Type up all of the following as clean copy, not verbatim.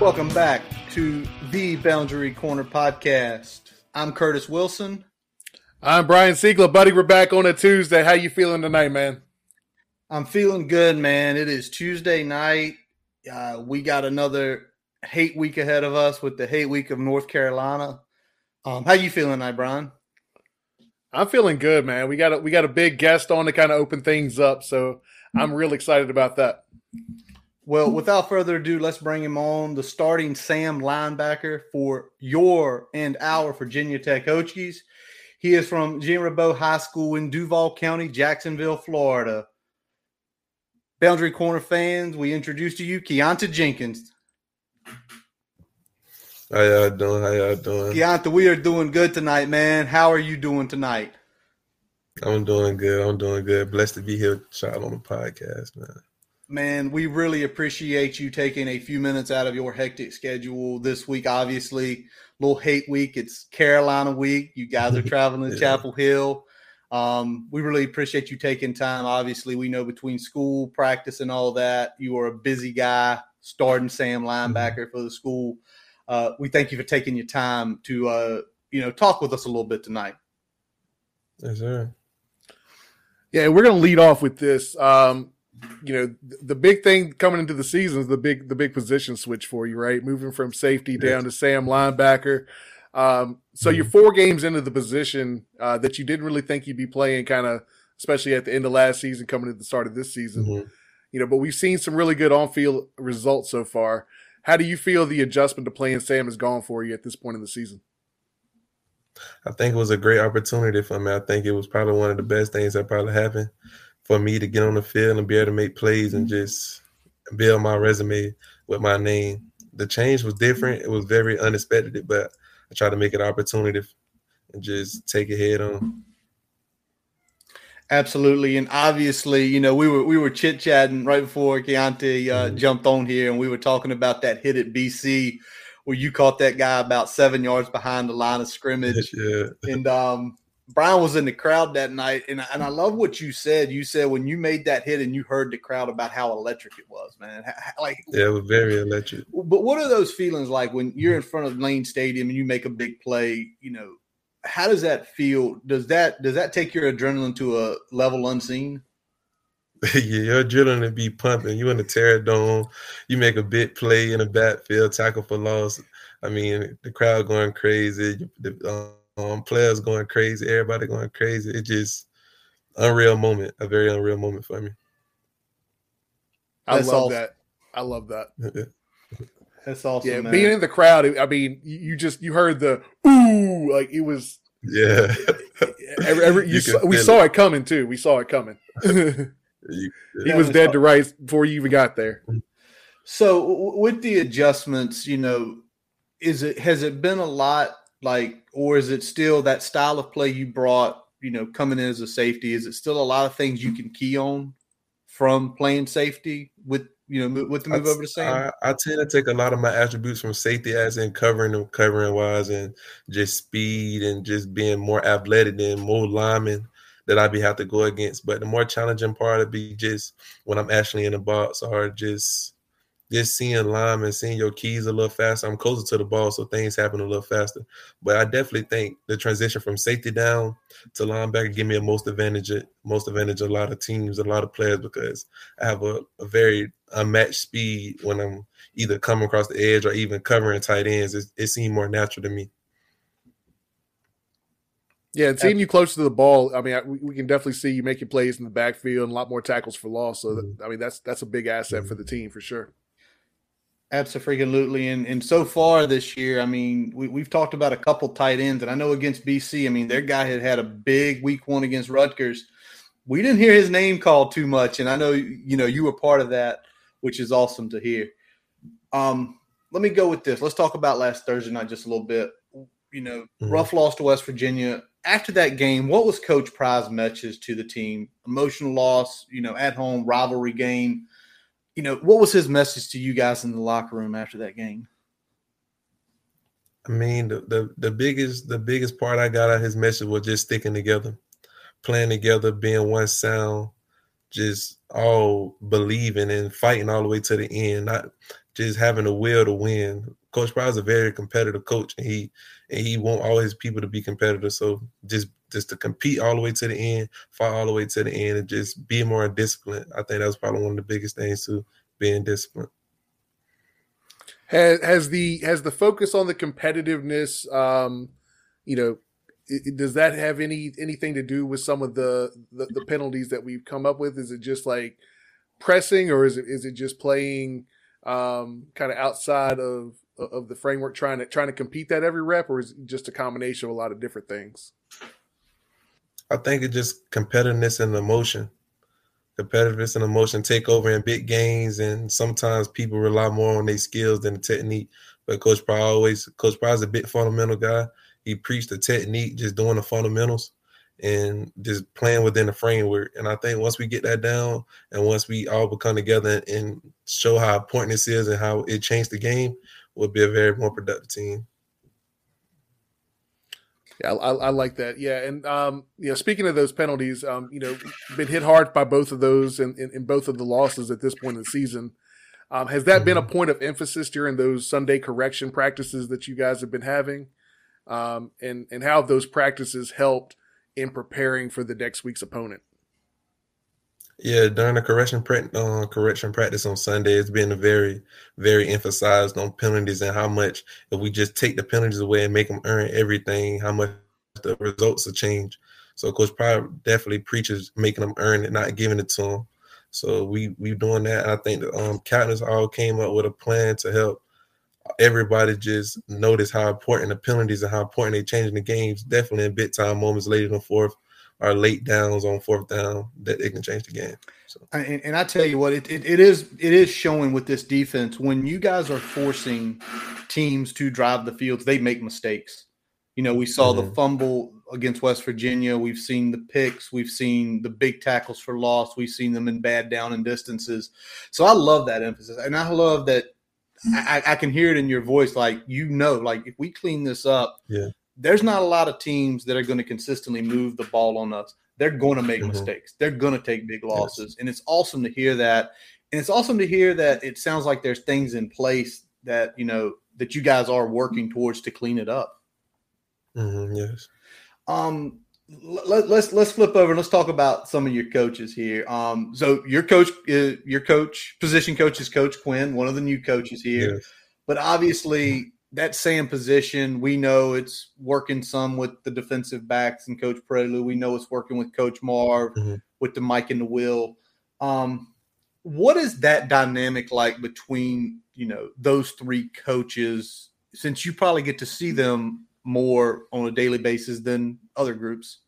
Welcome back to the Boundary Corner Podcast. I'm Curtis Wilson. I'm Brian Siegler. Buddy, we're back on a Tuesday. How you feeling tonight, man? I'm feeling good, man. It is Tuesday night. We got another hate week ahead of us with the hate week of North Carolina. How you feeling tonight, Brian? I'm feeling good, man. We got a big guest on to kind of open things up, so I'm real excited about that. Well, without further ado, let's bring him on, the starting Sam linebacker for your and our Virginia Tech Hokies. He is from Jean Ribault High School in Duval County, Jacksonville, Florida. Boundary Corner fans, we introduce to you Keonta Jenkins. How y'all doing? Keonta, we are doing good tonight, man. How are you doing tonight? I'm doing good. Blessed to be here, child, on the podcast, man. Man, we really appreciate you taking a few minutes out of your hectic schedule this week. Obviously, little hate week. It's Carolina week. You guys are traveling to Chapel Hill. We really appreciate you taking time. Obviously, we know between school, practice, and all that, you are a busy guy, starting Sam linebacker for the school. We thank you for taking your time to, talk with us a little bit tonight. Yes, sir. Yeah, we're going to lead off with this. The big thing coming into the season is the big position switch for you, right? Moving from safety down to Sam linebacker. So you're 4 games into the position that you didn't really think you'd be playing, kind of, especially at the end of last season, coming at the start of this season. Mm-hmm. But we've seen some really good on-field results so far. How do you feel the adjustment to playing Sam has gone for you at this point in the season? I think it was a great opportunity for me. I think it was probably one of the best things that probably happened for me to get on the field and be able to make plays and just build my resume with my name. The change was different. It was very unexpected, but I tried to make it an opportunity and just take it head on. Absolutely. And obviously, we were chit-chatting right before Keonta jumped on here, and we were talking about that hit at BC where you caught that guy about 7 yards behind the line of scrimmage. Yeah. And Brian was in the crowd that night, and I love what you said. You said when you made that hit and you heard the crowd about how electric it was, man. It was very electric. But what are those feelings like when you're in front of Lane Stadium and you make a big play? How does that feel? Does that take your adrenaline to a level unseen? Yeah, your adrenaline be pumping. You in the terror dome. You make a big play in the backfield, tackle for loss. I mean, the crowd going crazy. Players going crazy, everybody going crazy. It's just a very unreal moment for me. I love that. That's awesome. Yeah, man. Being in the crowd, I mean, you heard the ooh, like it was. Yeah. We saw it coming too. We saw it coming. He was dead to rights before you even got there. So with the adjustments, has it been a lot? Or is it still that style of play you brought, coming in as a safety? Is it still a lot of things you can key on from playing safety with the move over to Sam? I tend to take a lot of my attributes from safety, as in covering wise, and just speed and just being more athletic than more linemen that I be have to go against. But the more challenging part would be just when I'm actually in the box, or just seeing linemen, seeing your keys a little faster. I'm closer to the ball, so things happen a little faster. But I definitely think the transition from safety down to linebacker give me a most advantage a lot of teams, a lot of players, because I have a very unmatched speed when I'm either coming across the edge or even covering tight ends. It seemed more natural to me. Yeah, and seeing you close to the ball, I mean, we can definitely see you making plays in the backfield and a lot more tackles for loss. So, that's a big asset for the team for sure. Absolutely. And so far this year, I mean, we've talked about a couple tight ends, and I know against BC, I mean, their guy had a big week 1 against Rutgers. We didn't hear his name called too much, and I know, you were part of that, which is awesome to hear. Let me go with this. Let's talk about last Thursday night just a little bit. Rough loss to West Virginia. After that game, what was Coach Pry's message to the team? Emotional loss, at home, rivalry game. What was his message to you guys in the locker room after that game? I mean, the biggest part I got out of his message was just sticking together, playing together, being one sound, just all believing and fighting all the way to the end. Not just having a will to win. Coach Pry is a very competitive coach, and he wants all his people to be competitive. So just to compete all the way to the end, fight all the way to the end, and just be more disciplined. I think that's probably one of the biggest things too, being disciplined. Has the focus on the competitiveness, does that have anything to do with some of the penalties that we've come up with? Is it just like pressing, or is it just playing kind of outside of the framework, trying to compete that every rep, or is it just a combination of a lot of different things? I think it's just competitiveness and emotion. Competitiveness and emotion take over in big games, and sometimes people rely more on their skills than the technique. But Coach Pry is a big fundamental guy. He preached the technique, just doing the fundamentals and just playing within the framework. And I think once we get that down, and once we all become together and show how important this is and how it changed the game, we'll be a very more productive team. Yeah, I like that. Yeah, and speaking of those penalties, been hit hard by both of those in both of the losses at this point in the season. Has that been a point of emphasis during those Sunday correction practices that you guys have been having? And how have those practices helped in preparing for the next week's opponent? Yeah, during the correction practice on Sunday, it's been very, very emphasized on penalties and how much, if we just take the penalties away and make them earn everything, how much the results will change. So Coach Pry definitely preaches making them earn it, not giving it to them. So we doing that. And I think the captains all came up with a plan to help everybody just notice how important the penalties and how important they changing the games. Definitely in big time moments, late on fourth or late downs on fourth down, that they can change the game. So. And I tell you what, it is showing with this defense. When you guys are forcing teams to drive the fields, they make mistakes. We saw the fumble against West Virginia. We've seen the picks. We've seen the big tackles for loss. We've seen them in bad down and distances. So I love that emphasis, and I love that. I can hear it in your voice, like if we clean this up, there's not a lot of teams that are going to consistently move the ball on us. They're going to make mistakes. They're going to take big losses, and it's awesome to hear that. And it's awesome to hear that it sounds like there's things in place that that you guys are working towards to clean it up. Yes. Let's flip over and let's talk about some of your coaches here. So your position coach is Coach Quinn, one of the new coaches here. Yes. But obviously that same position, we know it's working some with the defensive backs and Coach Pirelli. We know it's working with Coach Marv with the Mike and the Will. What is that dynamic like between those three coaches, since you probably get to see them more on a daily basis than other groups?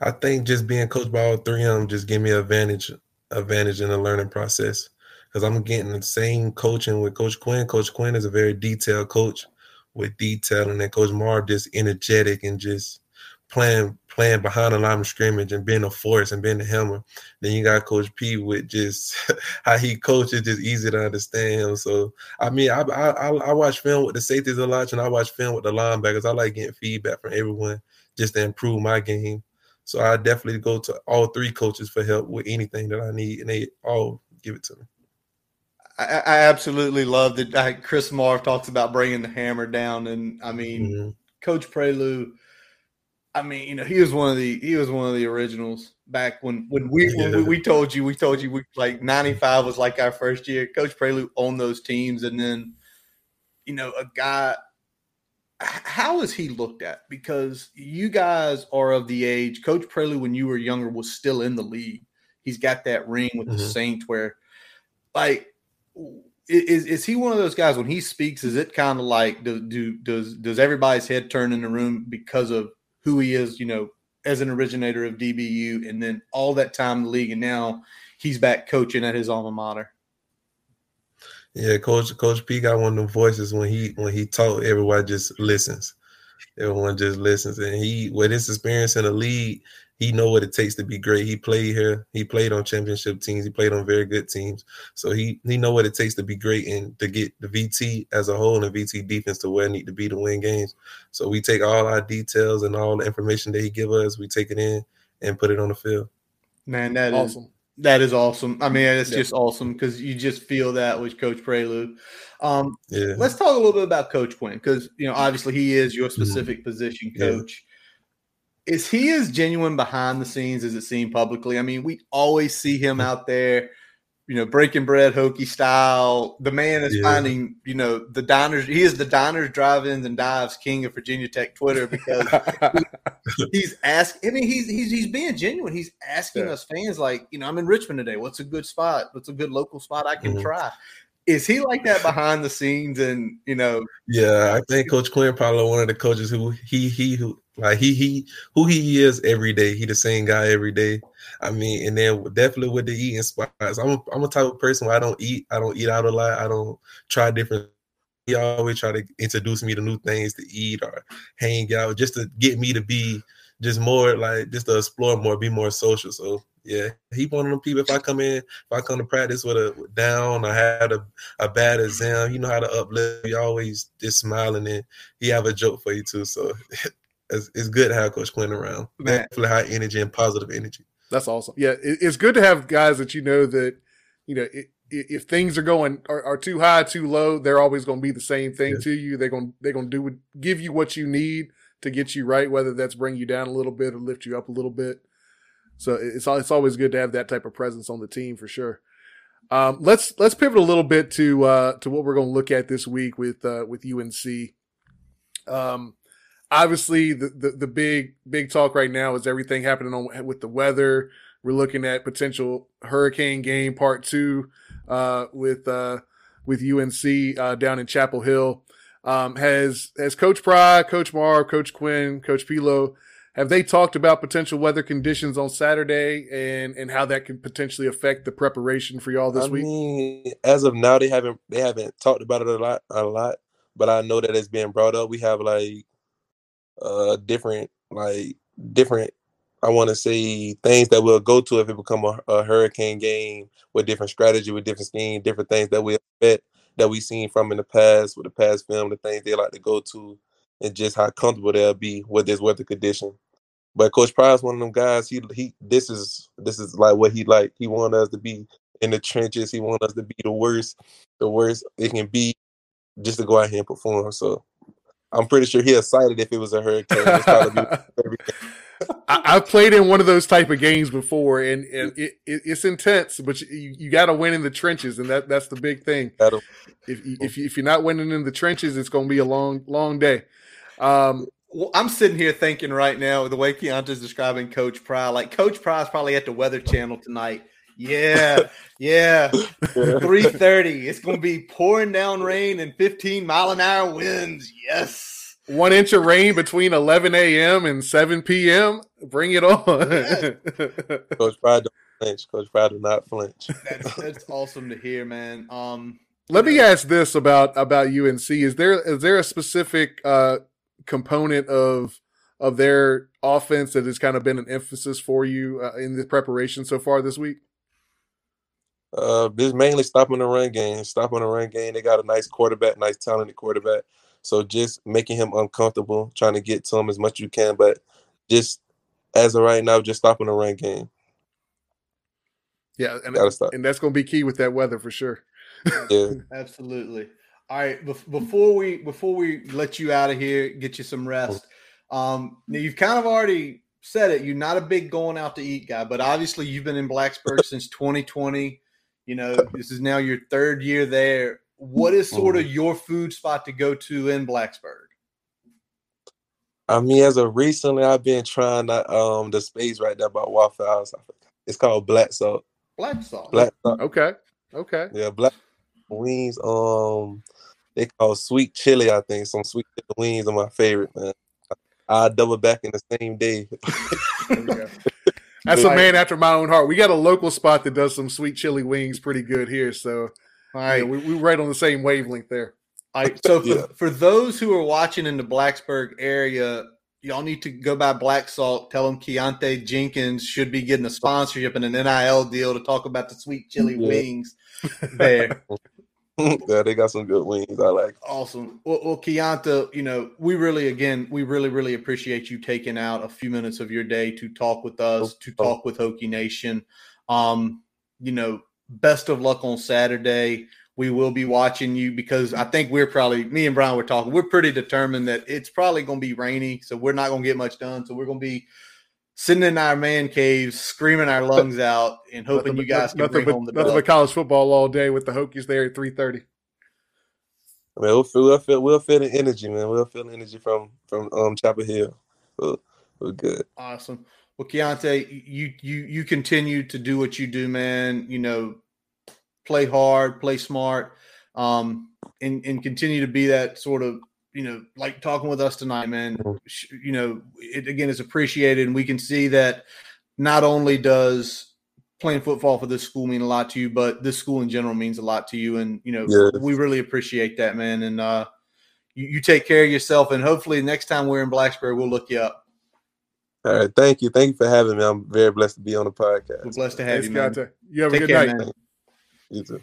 I think just being coached by all three of them just give me advantage in the learning process, because I'm getting the same coaching with Coach Quinn. Coach Quinn is a very detailed coach with detail, and then Coach Marv just energetic and just playing behind the line of scrimmage and being a force and being a hammer. Then you got Coach P with just how he coaches, just easy to understand him. So, I watch film with the safeties a lot, and I watch film with the linebackers. I like getting feedback from everyone just to improve my game. So I definitely go to all three coaches for help with anything that I need, and they all give it to me. I absolutely love that. Chris Marv talks about bringing the hammer down, and Coach Prelude, he was one of the originals back when we told you like 95 was like our first year. Coach Prelude owned those teams, and then a guy. How is he looked at? Because you guys are of the age. Coach Prelude, when you were younger, was still in the league. He's got that ring with the Saints, where Is he one of those guys when he speaks? Is it kind of like does everybody's head turn in the room because of who he is, as an originator of DBU, and then all that time in the league, and now he's back coaching at his alma mater? Yeah, Coach P got one of them voices when he talk, everybody just listens. Everyone just listens. And he, with his experience in the league, he know what it takes to be great. He played here. He played on championship teams. He played on very good teams. So he know what it takes to be great and to get the VT as a whole and the VT defense to where it need to be to win games. So we take all our details and all the information that he give us, we take it in and put it on the field. Man, that awesome. That is awesome. I mean, it's just awesome because you just feel that with Coach Prelude. Let's talk a little bit about Coach Quinn because, you know, obviously he is your specific position coach. Yeah. Is he as genuine behind the scenes as it seemed publicly? I mean, we always see him out there, you know, breaking bread, Hokie style. The man is finding, you know, the diners. He is the diners, drive-ins, and dives king of Virginia Tech Twitter because he's asking. I mean, he's being genuine. He's asking us fans, like, you know, I'm in Richmond today. What's a good spot? What's a good local spot I can try? Is he like that behind the scenes? And you know, I think Coach Quinn probably one of the coaches who he is every day. He the same guy every day. I mean, and then definitely with the eating spots, I'm a type of person where I don't eat out a lot. I don't try different. He always try to introduce me to new things to eat or hang out, just to get me to be just more like, just to explore more, be more social. So he one of them people. If I come to practice with a down, I had a bad exam, you know how to uplift. You always just smiling and he have a joke for you too. So it's good to have Coach Quinn around. Man. Definitely high energy and positive energy. That's awesome. Yeah, it's good to have guys that you know that, you know, if things are going are too high, too low, they're always going to be the same thing to you. They're going to give you what you need to get you right, whether that's bring you down a little bit or lift you up a little bit. So it's always good to have that type of presence on the team for sure. Let's pivot a little bit to what we're going to look at this week with UNC. Obviously, the big talk right now is everything happening with the weather. We're looking at potential hurricane game Part 2 with UNC down in Chapel Hill. Has Coach Pry, Coach Marv, Coach Quinn, Coach Pilo, have they talked about potential weather conditions on Saturday and how that can potentially affect the preparation for y'all this week? As of now, they haven't talked about it a lot, but I know that it's being brought up. We have like. Different, I want to say things that we'll go to if it become a hurricane game with different strategy, with different scheme, different things that we expect that we've seen from in the past with the past film, the things they like to go to, and just how comfortable they'll be with this weather condition. But Coach Pry is one of them guys. This is like what he like. He want us to be in the trenches. He want us to be the worst it can be, just to go out here and perform. So. I'm pretty sure he excited if it was a hurricane. I've played in one of those type of games before, and it's intense, but you got to win in the trenches, and that's the big thing. If you're not winning in the trenches, it's going to be a long day. Well, I'm sitting here thinking right now, the way Keonta's describing Coach Pry, like Coach Pry's probably at the Weather Channel tonight. Yeah. 3:30. It's going to be pouring down rain and 15-mile-an-hour winds. Yes. 1 inch of rain between 11 a.m. and 7 p.m. Bring it on. Yes. Coach Pry don't flinch. Coach Pry do not flinch. That's awesome to hear, man. Let me ask this about UNC. Is there a specific component of their offense that has kind of been an emphasis for you in the preparation so far this week? This mainly stopping the run game. They got a nice talented quarterback. So just making him uncomfortable, trying to get to him as much as you can, but just as of right now, just stopping the run game. Yeah, and that's going to be key with that weather for sure. Yeah, absolutely. All right, before we let you out of here, get you some rest. Now you've kind of already said it. You're not a big going out to eat guy, but obviously you've been in Blacksburg since 2020. You know, this is now your third year there. What is sort of your food spot to go to in Blacksburg? I mean, as of recently, I've been trying the space right there by Waffle House. It's called Black Salt. Black Salt. Black Salt. Okay. Yeah, Black wings. They call sweet chili. I think some sweet chili wings are my favorite, man. I double back in the same day. There we go. That's a man after my own heart. We got a local spot that does some sweet chili wings pretty good here. So all right, we're right on the same wavelength there. All right, so for those who are watching in the Blacksburg area, y'all need to go by Black Salt. Tell them Keonta Jenkins should be getting a sponsorship and an NIL deal to talk about the sweet chili wings there. Yeah, they got some good wings. I like. Awesome. Well, Keonta, you know, we really appreciate you taking out a few minutes of your day to talk with us, to talk with Hokie Nation. you know, best of luck on Saturday. We will be watching you because I think we're probably, me and Brian were talking, we're pretty determined that it's probably going to be rainy, so we're not going to get much done. So we're going to be sitting in our man caves, screaming our lungs out and hoping you guys can bring home the dub. Nothing but college football all day with the Hokies there at 3:30. I mean, we'll feel the energy, man. We'll feel the energy from Chapel Hill. We're good. Awesome. Well, Keonta, you continue to do what you do, man. You know, play hard, play smart, and continue to be that sort of, you know, like talking with us tonight, man. You know, it again is appreciated, and we can see that not only does playing football for this school mean a lot to you, but this school in general means a lot to you. And, you know, we really appreciate that, man. And you take care of yourself, and hopefully next time we're in Blacksburg, we'll look you up. All right. Thank you. Thank you for having me. I'm very blessed to be on the podcast. We're blessed to have you, man. Contact. You have take a good care, night. Man. You too.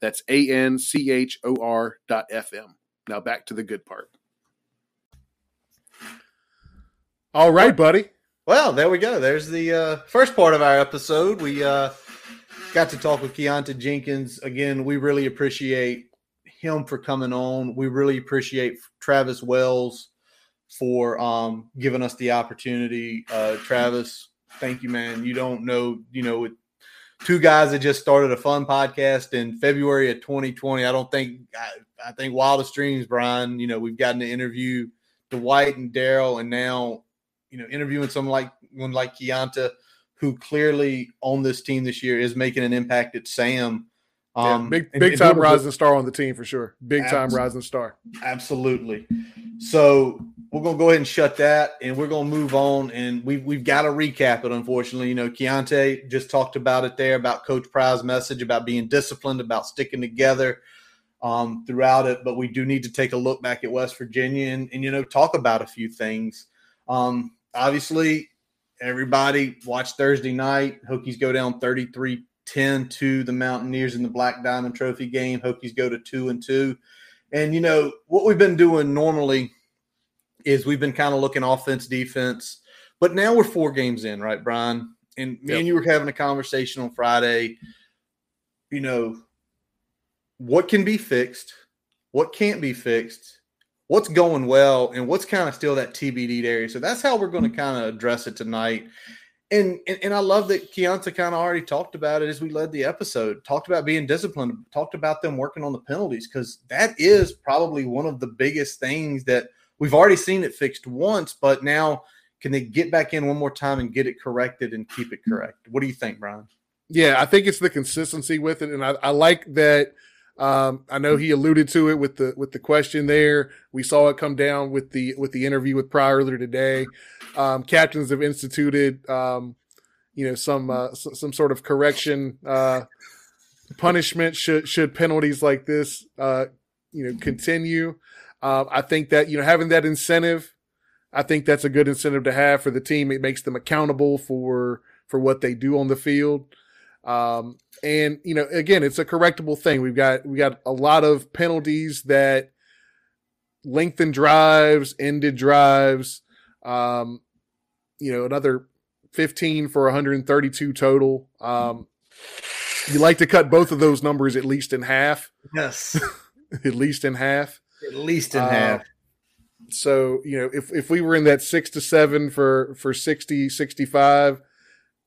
That's ANCHOR.FM. Now back to the good part. All right, buddy. Well, there we go. There's the first part of our episode. We got to talk with Keonta Jenkins. Again, we really appreciate him for coming on. We really appreciate Travis Wells for giving us the opportunity. Travis, thank you, man. You don't know, you know, with two guys that just started a fun podcast in February of 2020. I think wildest dreams, Brian. You know, we've gotten to interview Dwight and Daryl, and now, you know, interviewing someone like Keonta, who clearly on this team this year is making an impact at Sam. Big time rising star on the team for sure. Big time rising star. Absolutely. So we're gonna go ahead and shut that, and we're gonna move on. And we've got to recap it. Unfortunately, you know, Keonta just talked about it there, about Coach Pry's message about being disciplined, about sticking together throughout it. But we do need to take a look back at West Virginia and you know, talk about a few things. Obviously, everybody watched Thursday night. Hokies go down 33-10 to the Mountaineers in the Black Diamond Trophy game. Hokies go to 2-2. And, you know, what we've been doing normally is we've been kind of looking offense, defense. But now we're 4 games in, right, Brian? And me and you were having a conversation on Friday. You know, what can be fixed? What can't be fixed? What's going well, and what's kind of still that TBD area. So that's how we're going to kind of address it tonight. And I love that Keonta kind of already talked about it as we led the episode, talked about being disciplined, talked about them working on the penalties, because that is probably one of the biggest things that we've already seen it fixed once, but now can they get back in one more time and get it corrected and keep it correct? What do you think, Brian? Yeah, I think it's the consistency with it, and I like that – I know he alluded to it with the question there. We saw it come down with the interview with Pry earlier today. Captains have instituted, you know, some sort of correction, punishment should penalties like this, you know, continue. I think that, you know, having that incentive, I think that's a good incentive to have for the team. It makes them accountable for what they do on the field. And, you know, again, it's a correctable thing. We got a lot of penalties that lengthened drives, ended drives, you know, another 15 for 132 total. You like to cut both of those numbers at least in half. Yes. At least in half. So, you know, if we were in that 6 to 7 for 60, 65,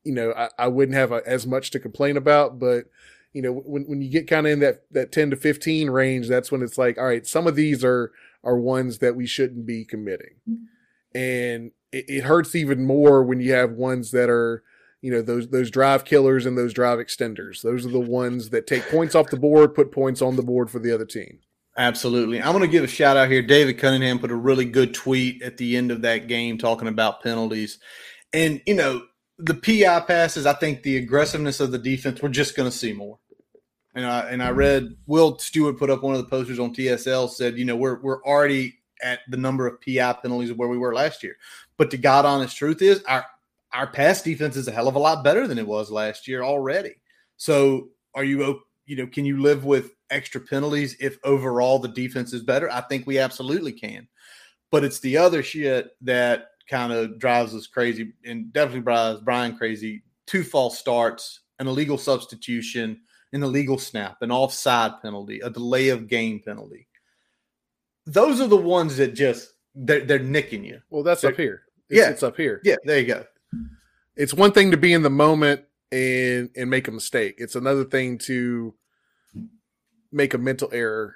you know, I wouldn't have as much to complain about, but you know, when you get kind of in that 10 to 15 range, that's when it's like, all right, some of these are ones that we shouldn't be committing. And it hurts even more when you have ones that are, you know, those drive killers and those drive extenders. Those are the ones that take points off the board, put points on the board for the other team. Absolutely. I'm going to give a shout out here. David Cunningham put a really good tweet at the end of that game talking about penalties. And, you know, the PI passes, I think the aggressiveness of the defense, we're just going to see more. And I read Will Stewart put up one of the posters on TSL, said, you know, we're already at the number of PI penalties of where we were last year. But the God honest truth is our pass defense is a hell of a lot better than it was last year already. So are you, you know, can you live with extra penalties if overall the defense is better? I think we absolutely can. But it's the other shit that kind of drives us crazy and definitely drives Brian crazy. 2 false starts, an illegal substitution, an illegal snap, an offside penalty, a delay of game penalty. Those are the ones that just they're nicking you. Well, that's up here. It's up here. Yeah, there you go. It's one thing to be in the moment and make a mistake. It's another thing to make a mental error.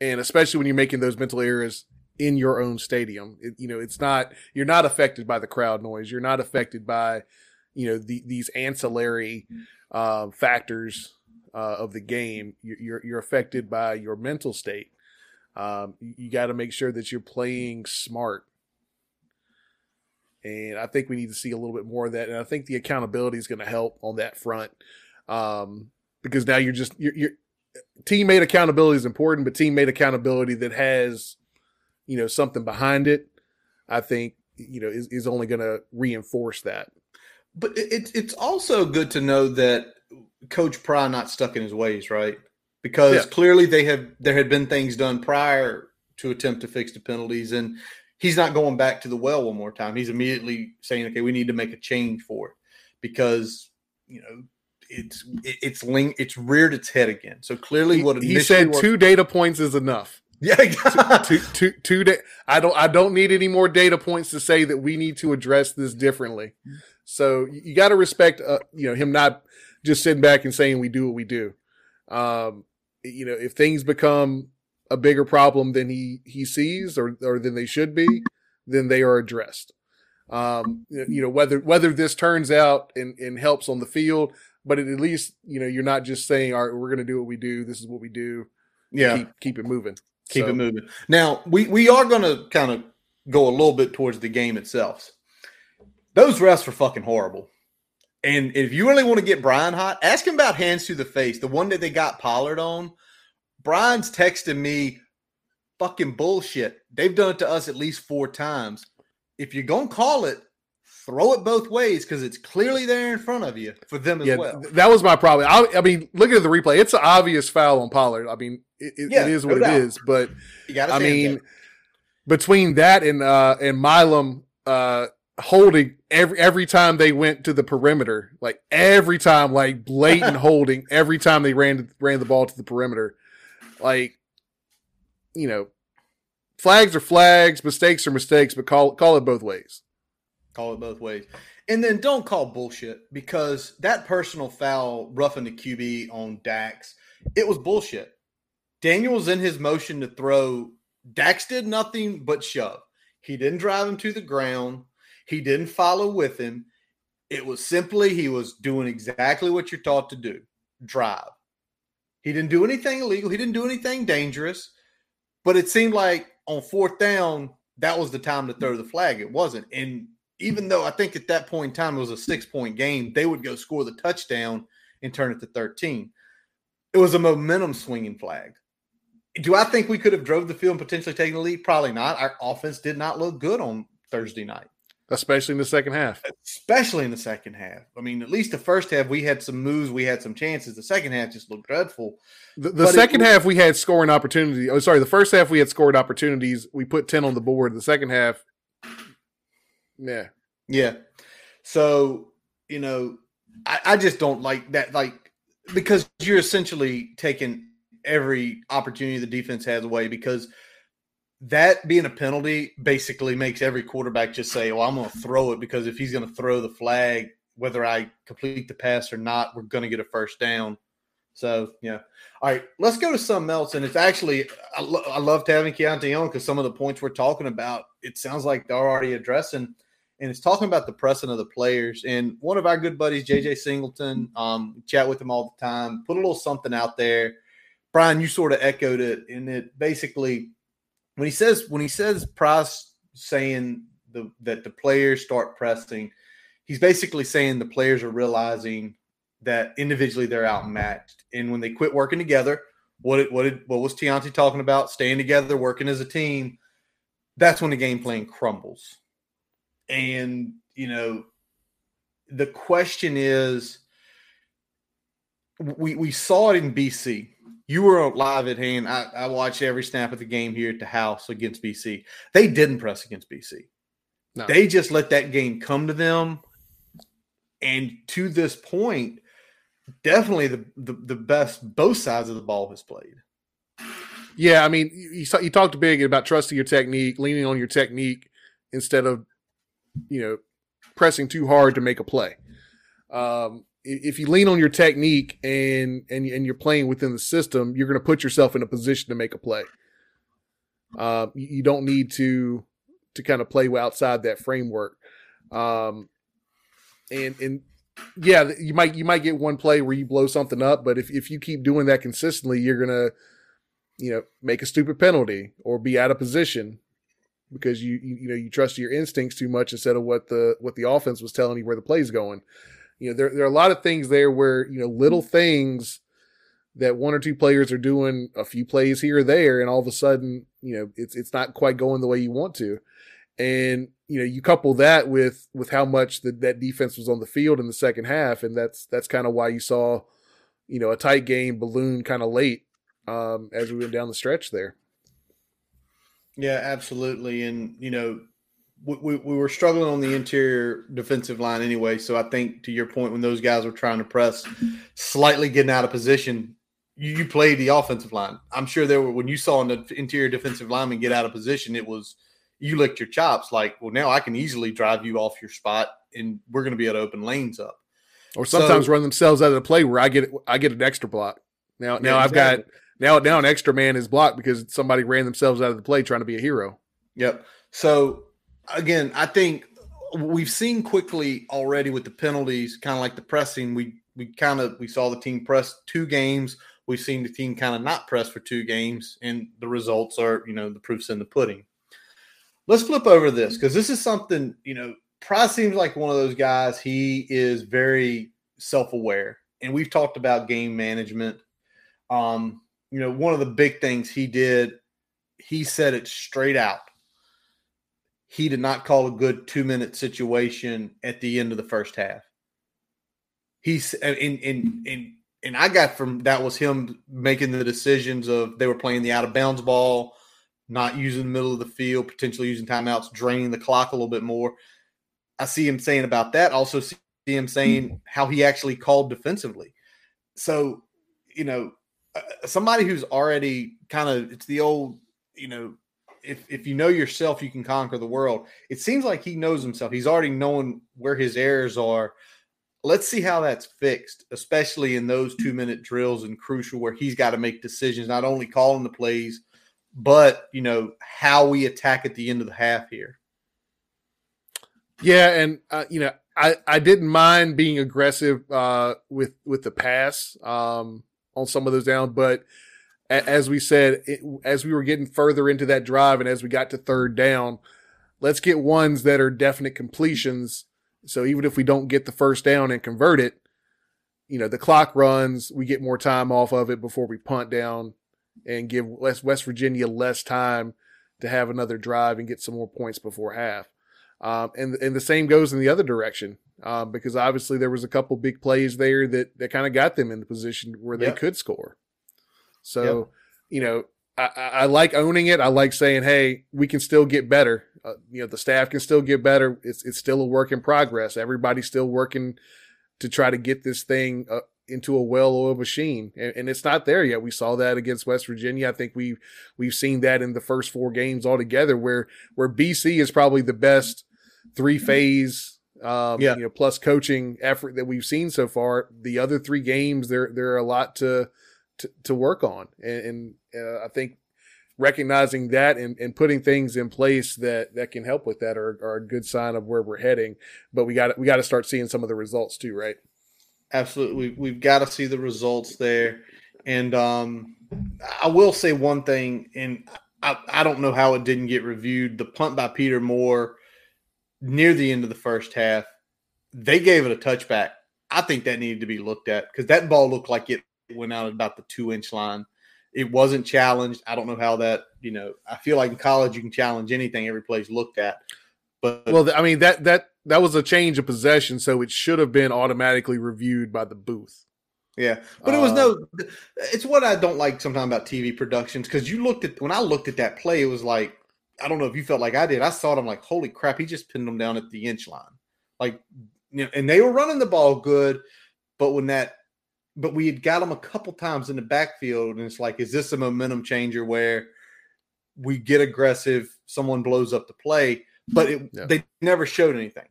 And especially when you're making those mental errors in your own stadium, it's not, you're not affected by the crowd noise. You're not affected by, these ancillary factors of the game. You're affected by your mental state. You got to make sure that you're playing smart. And I think we need to see a little bit more of that. And I think the accountability is going to help on that front. Because now you're teammate accountability is important, but teammate accountability that has, something behind it, I think, is only going to reinforce that. But it's also good to know that Coach Pry not stuck in his ways, right? Because clearly there had been things done prior to attempt to fix the penalties, and he's not going back to the well one more time. He's immediately saying, okay, we need to make a change for it because, it's reared its head again. So clearly, what he said, 2 data points is enough. Yeah, two. I don't need any more data points to say that we need to address this differently. So you got to respect, him not just sitting back and saying we do what we do. If things become a bigger problem than he sees or than they should be, then they are addressed. Whether this turns out and helps on the field. But at least, you're not just saying, all right, we're going to do what we do. This is what we do. Yeah. Keep it moving. Keep it moving. Now, we are going to kind of go a little bit towards the game itself. Those refs were fucking horrible. And if you really want to get Brian hot, ask him about hands to the face. The one that they got Pollard on. Brian's texting me fucking bullshit. They've done it to us at least 4 times. If you're going to call it, throw it both ways because it's clearly there in front of you for them as well. That was my problem. I mean, looking at the replay, it's an obvious foul on Pollard. I mean, it is what it is. But I mean, between that and Milam holding every time they went to the perimeter, like every time, like blatant holding every time they ran the ball to the perimeter, like flags are flags, mistakes are mistakes, but call it both ways. Call it both ways. And then don't call bullshit because that personal foul, roughing the QB on Dax, it was bullshit. Daniels in his motion to throw, Dax did nothing but shove. He didn't drive him to the ground. He didn't follow with him. It was simply he was doing exactly what you're taught to do, drive. He didn't do anything illegal. He didn't do anything dangerous. But it seemed like on 4th down, that was the time to throw the flag. It wasn't. And even though I think at that point in time it was a 6-point game, they would go score the touchdown and turn it to 13. It was a momentum swinging flag. Do I think we could have drove the field and potentially taken the lead? Probably not. Our offense did not look good on Thursday night. Especially in the second half. I mean, at least the first half we had some moves, we had some chances. The second half just looked dreadful. The second half we had scoring opportunities. Oh, sorry, the first half we had scored opportunities. We put 10 on the board. The second half, Yeah. So, I just don't like that. Like, because you're essentially taking every opportunity the defense has away, because that being a penalty basically makes every quarterback just say, well, I'm going to throw it because if he's going to throw the flag, whether I complete the pass or not, we're going to get a first down. So, yeah. All right, let's go to something else. And it's actually – I loved having Keonta on because some of the points we're talking about, it sounds like they're already addressing. And it's talking about the pressing of the players. And one of our good buddies, J.J. Singleton, chat with him all the time, put a little something out there. Brian, you sort of echoed it. And it basically – when he says Price saying that the players start pressing, he's basically saying the players are realizing that individually they're outmatched. And when they quit working together, what was Keonta talking about? Staying together, working as a team. That's when the game plan crumbles. And, you know, the question is, we saw it in BC. You were live at hand. I watched every snap of the game here at the house against BC. They didn't press against BC. No. They just let that game come to them. And to this point, definitely the best both sides of the ball has played. Yeah, I mean, you talked big about trusting your technique, leaning on your technique instead of, you know, pressing too hard to make a play. If you lean on your technique and you're playing within the system, you're going to put yourself in a position to make a play. You don't need to kind of play outside that framework. Yeah, you might get one play where you blow something up, but if you keep doing that consistently, you're going to, you know, make a stupid penalty or be out of position because you trust your instincts too much instead of what the offense was telling you where the play's going. You know, there are a lot of things there where, you know, little things that one or two players are doing a few plays here or there, and all of a sudden, you know, it's not quite going the way you want to. And, you know, you couple that with how much that defense was on the field in the second half, and that's kind of why you saw, you know, a tight game balloon kind of late as we went down the stretch there. Yeah, absolutely. And, you know, we were struggling on the interior defensive line anyway, so I think, to your point, when those guys were trying to press, slightly getting out of position, you played the offensive line. I'm sure there were – when you saw an interior defensive lineman get out of position, it was – you licked your chops like, well, now I can easily drive you off your spot and we're going to be able to open lanes up. Or sometimes run themselves out of the play where I get an extra block. Now exactly. I've got now an extra man is blocked because somebody ran themselves out of the play trying to be a hero. Yep. So again, I think we've seen quickly already with the penalties, kind of like the pressing, we saw the team press 2 games. We've seen the team kind of not press for 2 games, and the results are, you know, the proof's in the pudding. Let's flip over this, because this is something, you know, Pry seems like one of those guys. He is very self-aware, and we've talked about game management. You know, one of the big things he did, he said it straight out. He did not call a good 2-minute situation at the end of the first half. And I got from that was him making the decisions of they were playing the out-of-bounds ball, not using the middle of the field, potentially using timeouts, draining the clock a little bit more. I see him saying about that. Also see him saying how he actually called defensively. So, you know, somebody who's already kind of – it's the old, you know, if you know yourself, you can conquer the world. It seems like he knows himself. He's already knowing where his errors are. Let's see how that's fixed, especially in those 2-minute drills and crucial where he's got to make decisions, not only calling the plays, but, you know, how we attack at the end of the half here. Yeah, and, you know, I didn't mind being aggressive with the pass on some of those down. But as we said, as we were getting further into that drive and as we got to third down, let's get ones that are definite completions. So even if we don't get the first down and convert it, you know, the clock runs, we get more time off of it before we punt down and give West Virginia less time to have another drive and get some more points before half. And the same goes in the other direction, because obviously there was a couple big plays there that kind of got them in the position where they could score. So, you know, I like owning it. I like saying, hey, we can still get better. You know, the staff can still get better. It's still a work in progress. Everybody's still working to try to get this thing up into a well-oiled machine, and it's not there yet. We saw that against West Virginia. I think we've seen that in the first 4 games altogether, where BC is probably the best 3-phase, you know, plus coaching effort that we've seen so far. The other 3 games, there are a lot to work on, and I think recognizing that and putting things in place that can help with that are a good sign of where we're heading. But we got to start seeing some of the results too, right? Absolutely. We've got to see the results there. And I will say one thing, and I don't know how it didn't get reviewed. The punt by Peter Moore near the end of the first half, They gave it a touchback. I think that needed to be looked at because that ball looked like it went out about the 2-inch line. It wasn't challenged. I don't know how that, you know, I feel like in college you can challenge anything every play's looked at. But well, I mean, that was a change of possession, so it should have been automatically reviewed by the booth. Yeah, but it was it's what I don't like sometimes about TV productions because you looked at – when I looked at that play, it was like – I don't know if you felt like I did. I saw it. I'm like, holy crap, he just pinned them down at the inch line. Like, you know, and they were running the ball good, but when that – but we had got them a couple times in the backfield, and it's like, is this a momentum changer where we get aggressive, someone blows up the play, but they never showed anything.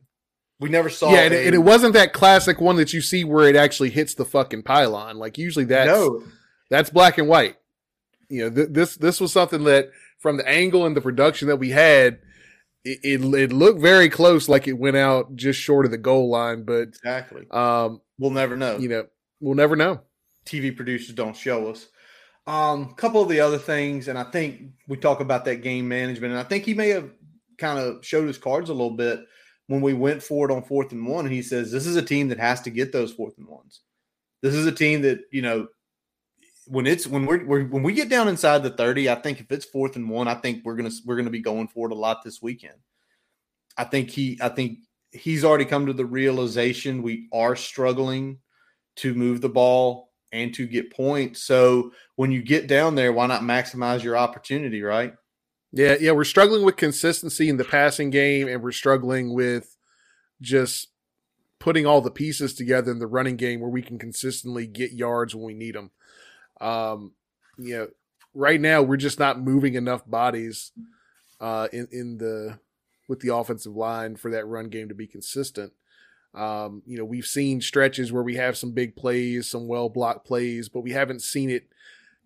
We never saw it. Yeah, and it wasn't that classic one that you see where it actually hits the fucking pylon. Like, usually that's black and white. You know, this was something that, from the angle and the production that we had, it looked very close, like it went out just short of the goal line. But exactly. We'll never know. You know. We'll never know. TV producers don't show us. A couple of the other things, and I think we talk about that game management, and I think he may have kind of showed his cards a little bit when we went for it on 4th and 1, and he says, this is a team that has to get those 4th and 1s. This is a team that, you know, when we get down inside the 30, I think if it's 4th and 1, I think we're gonna be going for it a lot this weekend. I think he's already come to the realization we are struggling to move the ball and to get points. So when you get down there, why not maximize your opportunity, right? Yeah, we're struggling with consistency in the passing game, and we're struggling with just putting all the pieces together in the running game where we can consistently get yards when we need them. You know, right now we're just not moving enough bodies with the offensive line for that run game to be consistent. You know, we've seen stretches where we have some big plays, some well-blocked plays, but we haven't seen it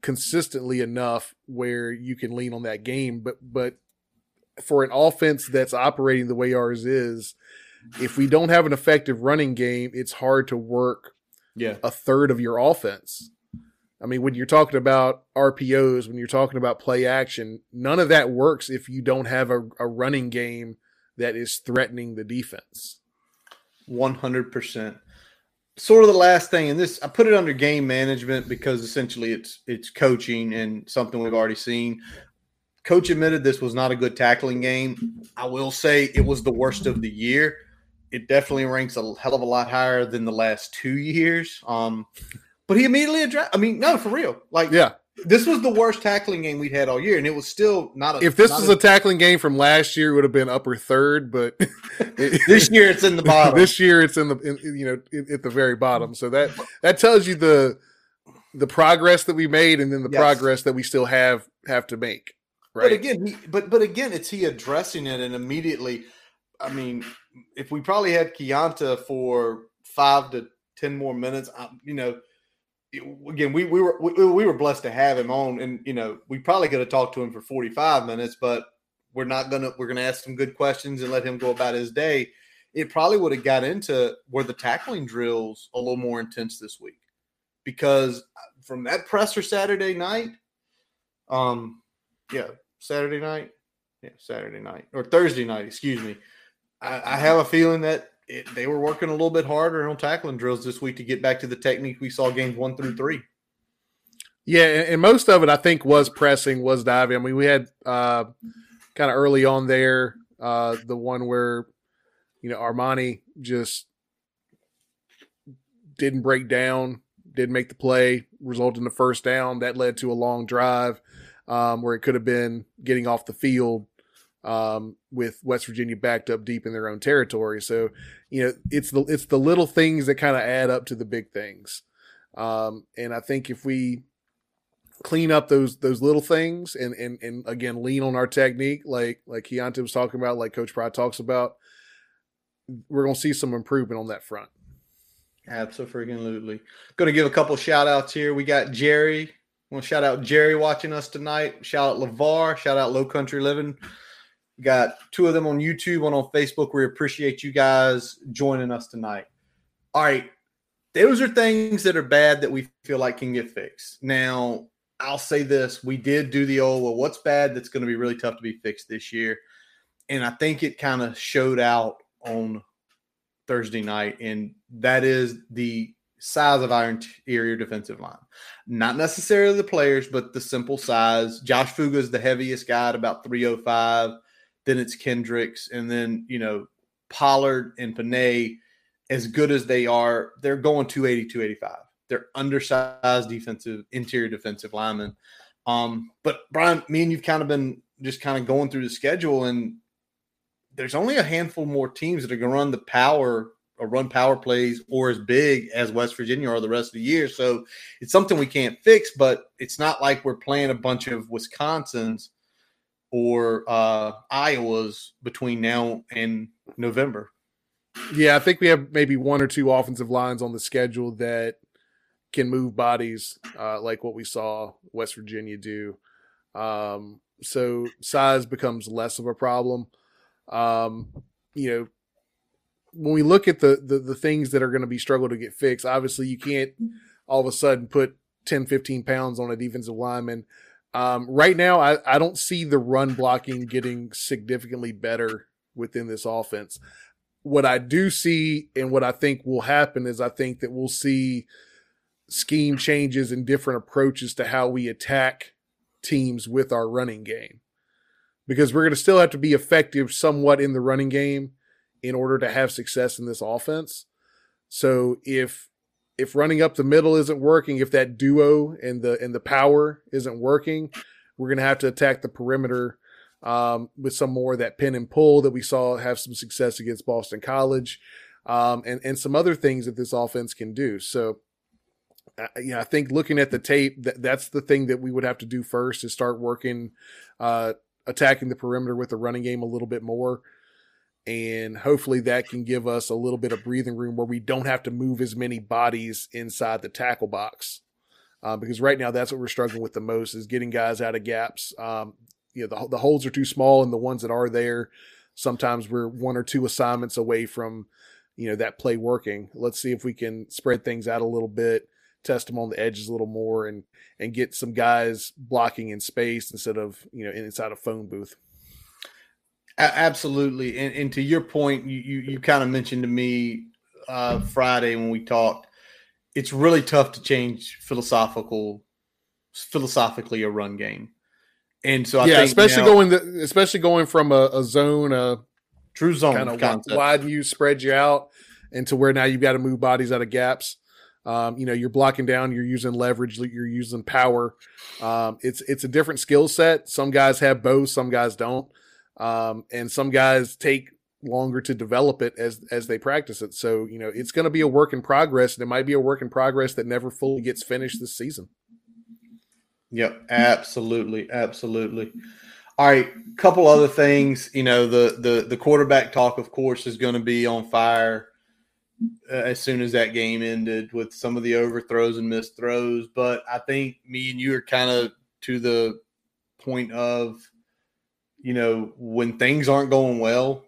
consistently enough where you can lean on that game. But for an offense that's operating the way ours is, if we don't have an effective running game, it's hard to work a third of your offense. I mean, when you're talking about RPOs, when you're talking about play action, none of that works if you don't have a running game that is threatening the defense. 100%. Sort of the last thing in this, I put it under game management because essentially it's coaching and something we've already seen. Coach admitted this was not a good tackling game. I will say it was the worst of the year. It definitely ranks a hell of a lot higher than the last 2 years. But he immediately addressed. I mean, no, for real. Like, yeah, this was the worst tackling game we'd had all year, and it was still not a – if this was a tackling game from last year, it would have been upper third, but this year it's in the bottom. This year it's at the very bottom. So that tells you the progress that we made, and then the progress that we still have to make. Right. But again, it's he addressing it, and immediately, I mean, if we probably had Keonta for 5 to 10 more minutes, you know. Again, we were blessed to have him on, and you know we probably could have talked to him for 45 minutes, but we're gonna ask some good questions and let him go about his day. It probably would have got into were the tackling drills a little more intense this week, because from that presser Thursday night, excuse me, I have a feeling that they were working a little bit harder on tackling drills this week to get back to the technique we saw games 1 through 3. Yeah, and most of it, I think, was pressing, was diving. I mean, we had kind of early on there the one where, you know, Armani just didn't break down, didn't make the play, resulted in a first down. That led to a long drive where it could have been getting off the field with West Virginia backed up deep in their own territory. So, you know, it's the little things that kind of add up to the big things. And I think if we clean up those little things and again, lean on our technique, like Keonta was talking about, like Coach Pry talks about, we're going to see some improvement on that front. Absolutely. Going to give a couple shout outs here. We got Jerry. I want to shout out Jerry watching us tonight. Shout out LeVar. Shout out Low Country Living. Got two of them on YouTube, one on Facebook. We appreciate you guys joining us tonight. All right. Those are things that are bad that we feel like can get fixed. Now, I'll say this. We did do the what's bad that's going to be really tough to be fixed this year. And I think it kind of showed out on Thursday night, and that is the size of our interior defensive line. Not necessarily the players, but the simple size. Josh Fuga is the heaviest guy at about 305. Then it's Kendricks. And then, you know, Pollard and Panay, as good as they are, they're going 280, 285. They're undersized defensive, interior defensive linemen. But, Brian, me and you've kind of been just kind of going through the schedule, and there's only a handful more teams that are going to run the power or run power plays or as big as West Virginia are the rest of the year. So it's something we can't fix, but it's not like we're playing a bunch of Wisconsin's or Iowa's between now and November. Yeah, I think we have maybe one or two offensive lines on the schedule that can move bodies like what we saw West Virginia do. So size becomes less of a problem. You know, when we look at the things that are going to be struggled to get fixed, obviously you can't all of a sudden put 10, 15 pounds on a defensive lineman. Right now, I don't see the run blocking getting significantly better within this offense. What I do see and what I think will happen is I think that we'll see scheme changes and different approaches to how we attack teams with our running game, because we're going to still have to be effective somewhat in the running game in order to have success in this offense. So if running up the middle isn't working, if that duo and the power isn't working, we're going to have to attack the perimeter with some more of that pin and pull that we saw have some success against Boston College, and some other things that this offense can do. So, you know, I think looking at the tape, that's the thing that we would have to do first, is start working, attacking the perimeter with the running game a little bit more. And hopefully that can give us a little bit of breathing room where we don't have to move as many bodies inside the tackle box. Because right now that's what we're struggling with the most, is getting guys out of gaps. You know, the holes are too small, and the ones that are there, sometimes we're one or two assignments away from, you know, that play working. Let's see if we can spread things out a little bit, test them on the edges a little more, and get some guys blocking in space instead of, you know, inside a phone booth. Absolutely. And to your point, you kind of mentioned to me Friday when we talked, it's really tough to change philosophically a run game. And so I think especially going from a zone, a true zone kind of concept, wide you spread you out, and to where now you've got to move bodies out of gaps. You know, you're blocking down, you're using leverage, you're using power. It's a different skill set. Some guys have both, some guys don't. And some guys take longer to develop it as they practice it. So, you know, it's going to be a work in progress, and it might be a work in progress that never fully gets finished this season. Yep. Absolutely. Absolutely. All right. Couple other things, you know, the quarterback talk, of course, is going to be on fire as soon as that game ended with some of the overthrows and missed throws. But I think me and you are kind of to the point of, you know, when things aren't going well,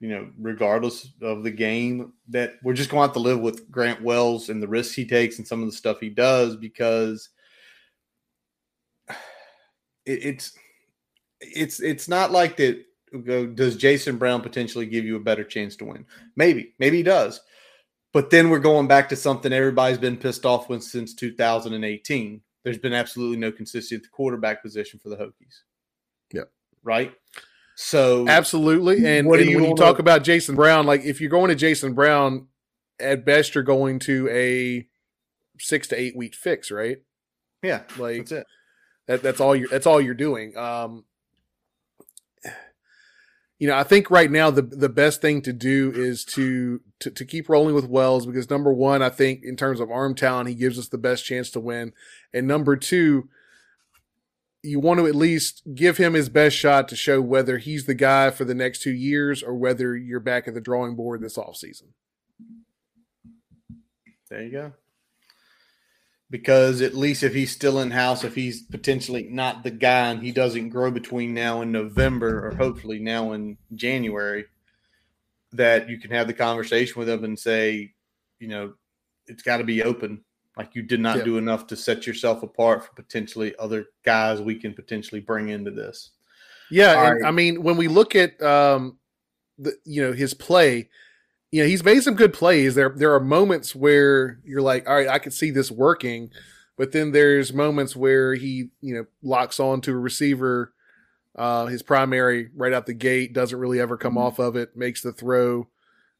you know, regardless of the game, that we're just going to have to live with Grant Wells and the risks he takes and some of the stuff he does, because it's not like that. Does Jason Brown potentially give you a better chance to win? Maybe he does. But then we're going back to something everybody's been pissed off with since 2018. There's been absolutely no consistency at the quarterback position for the Hokies. Yeah. Right? So absolutely. And when you talk about Jason Brown, like if you're going to Jason Brown, at best you're going to a 6 to 8 week fix, right? Yeah. Like that's it. That's all you're doing. You know, I think right now the best thing to do is to keep rolling with Wells, because number one, I think in terms of arm talent, he gives us the best chance to win. And number two, you want to at least give him his best shot to show whether he's the guy for the next 2 years or whether you're back at the drawing board this offseason. There you go. Because at least if he's still in-house, if he's potentially not the guy and he doesn't grow between now and November, or hopefully now in January, that you can have the conversation with him and say, you know, it's got to be open. Like, you did not do enough to set yourself apart for potentially other guys we can potentially bring into this. Yeah, and, I mean, when we look at, his play, you know, he's made some good plays. There are moments where you're like, all right, I can see this working. But then there's moments where he, you know, locks on to a receiver, his primary right out the gate, doesn't really ever come off of it, makes the throw,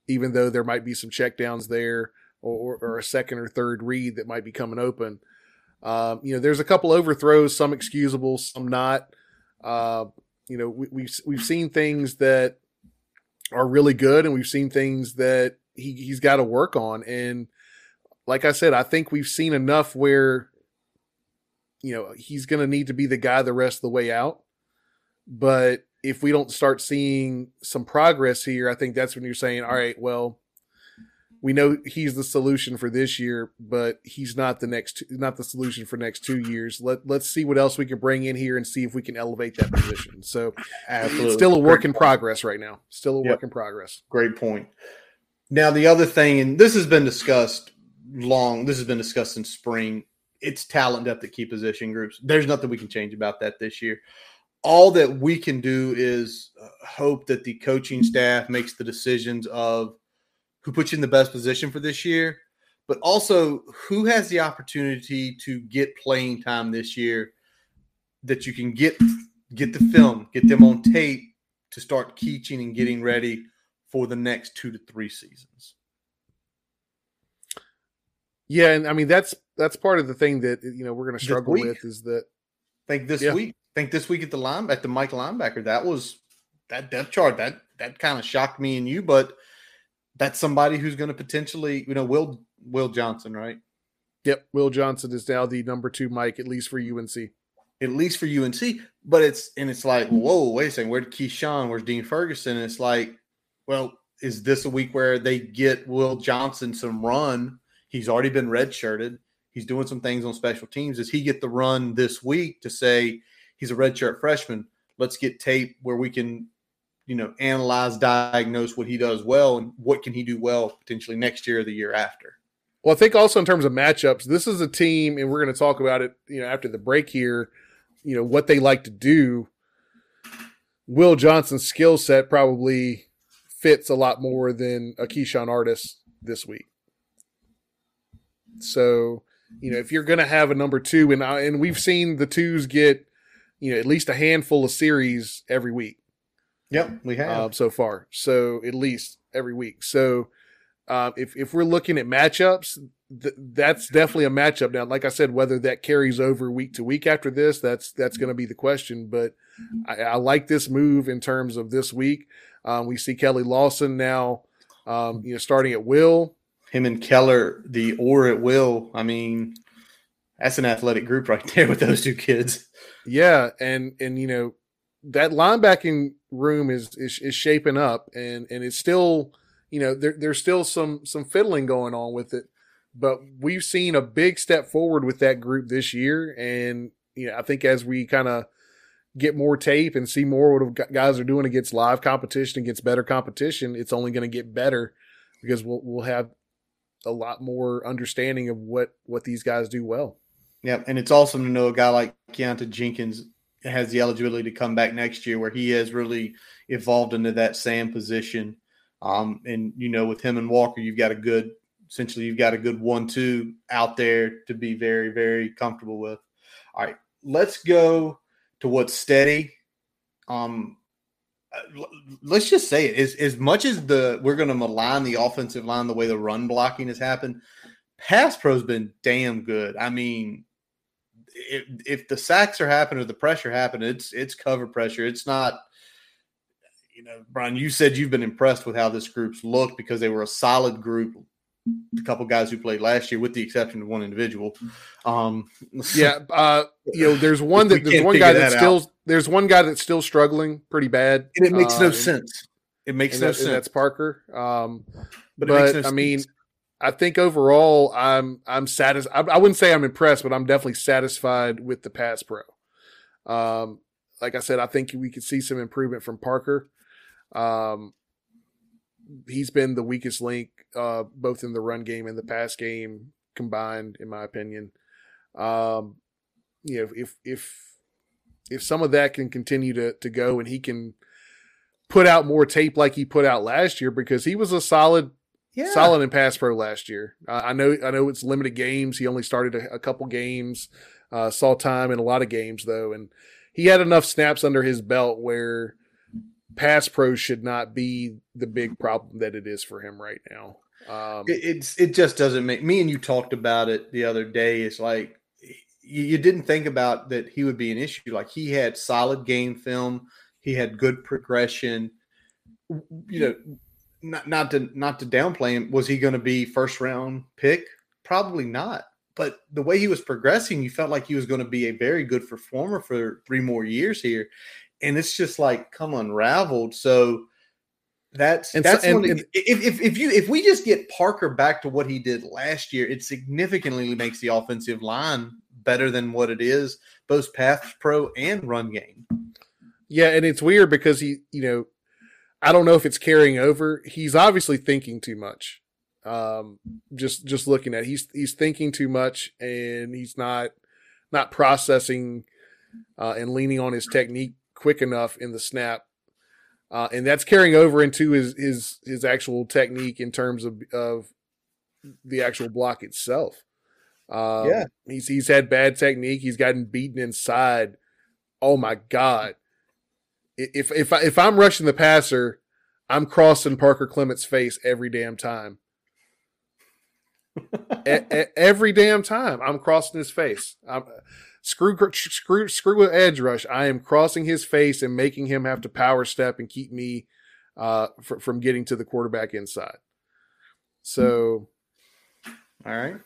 even though there might be some checkdowns there or a second or third read that might be coming open. You know, there's a couple overthrows, some excusable, some not. You know, we've seen things that are really good, and we've seen things that he's got to work on. And like I said, I think we've seen enough where, you know, he's going to need to be the guy the rest of the way out. But if we don't start seeing some progress here, I think that's when you're saying, all right, well, we know he's the solution for this year, but he's not the solution for next 2 years. Let's see what else we can bring in here and see if we can elevate that position. So absolutely, still a work in progress right now. Still a work in progress. Great point. Now, the other thing, and this has been discussed in spring. It's talent depth at key position groups. There's nothing we can change about that this year. All that we can do is hope that the coaching staff makes the decisions of who puts you in the best position for this year, but also who has the opportunity to get playing time this year, that you can get the film, get them on tape to start teaching and getting ready for the next 2 to 3 seasons. Yeah, and I mean that's part of the thing that, you know, we're going to struggle with is that this week at the Mike linebacker, that was that depth chart that kind of shocked me and you, but that's somebody who's going to potentially, you know, Will Johnson, right? Yep, Will Johnson is now the number 2 Mike, at least for UNC. But it's like, whoa, wait a second, where's Keyshawn? Where's Dean Ferguson? And it's like, well, is this a week where they get Will Johnson some run? He's already been redshirted. He's doing some things on special teams. Does he get the run this week to say he's a redshirt freshman? Let's get tape where we can, you know, analyze, diagnose what he does well and what can he do well potentially next year or the year after. Well, I think also in terms of matchups, this is a team, and we're going to talk about it, you know, after the break here, you know, what they like to do. Will Johnson's skill set probably fits a lot more than a Keyshawn Artis this week. So, you know, if you're going to have a number 2, and we've seen the 2s get, you know, at least a handful of series every week. Yep, we have so far. So at least every week. So if we're looking at matchups, that's definitely a matchup now. Like I said, whether that carries over week to week after this, that's going to be the question. But I like this move in terms of this week. We see Kelly Lawson now, you know, starting at will. Him and Keller, at will. I mean, that's an athletic group right there with those two kids. Yeah, and you know, that linebacking room is shaping up, and it's still, you know, there's still some fiddling going on with it, but we've seen a big step forward with that group this year, and you know, I think as we kind of get more tape and see more what guys are doing against live competition, against better competition, it's only going to get better because we'll have a lot more understanding of what these guys do well. Yeah, and it's awesome to know a guy like Keonta Jenkins has the eligibility to come back next year, where he has really evolved into that Sam position. And, you know, with him and Walker, you've got a good 1-2 out there to be very, very comfortable with. All right, let's go to what's steady. Let's just say it. As much as we're going to malign the offensive line, the way the run blocking has happened, pass pro's been damn good. I mean, if the sacks are happening or the pressure happened, it's cover pressure. It's not, you know, Brian, you said you've been impressed with how this group's looked because they were a solid group. A couple guys who played last year, with the exception of one individual. You know, there's one guy that's still struggling pretty bad, and it makes no sense. It makes no sense. That's Parker. I think overall, I'm satisfied. I wouldn't say I'm impressed, but I'm definitely satisfied with the pass pro. Like I said, I think we could see some improvement from Parker. He's been the weakest link, both in the run game and the pass game combined, in my opinion. You know, if some of that can continue to go and he can put out more tape like he put out last year, because he was a solid Yeah. Solid in pass pro last year. I know it's limited games. He only started a couple games, saw time in a lot of games though. And he had enough snaps under his belt where pass pro should not be the big problem that it is for him right now. It just doesn't make me and you talked about it the other day. It's like, you didn't think about that he would be an issue. Like he had solid game film. He had good progression, you know, not to downplay him. Was he going to be first round pick? Probably not. But the way he was progressing, you felt like he was going to be a very good performer for 3 more years here. And it's just like come unraveled. So if we just get Parker back to what he did last year, it significantly makes the offensive line better than what it is, both pass pro and run game. Yeah, and it's weird because he, you know, I don't know if it's carrying over. He's obviously thinking too much. Just looking at it. He's thinking too much, and he's not processing and leaning on his technique quick enough in the snap, and that's carrying over into his actual technique in terms of the actual block itself. Yeah, he's had bad technique. He's gotten beaten inside. Oh my God! If I'm rushing the passer, I'm crossing Parker Clement's face every damn time. Every damn time, I'm crossing his face. I'm screw with edge rush. I am crossing his face and making him have to power step and keep me from getting to the quarterback inside. So, all right.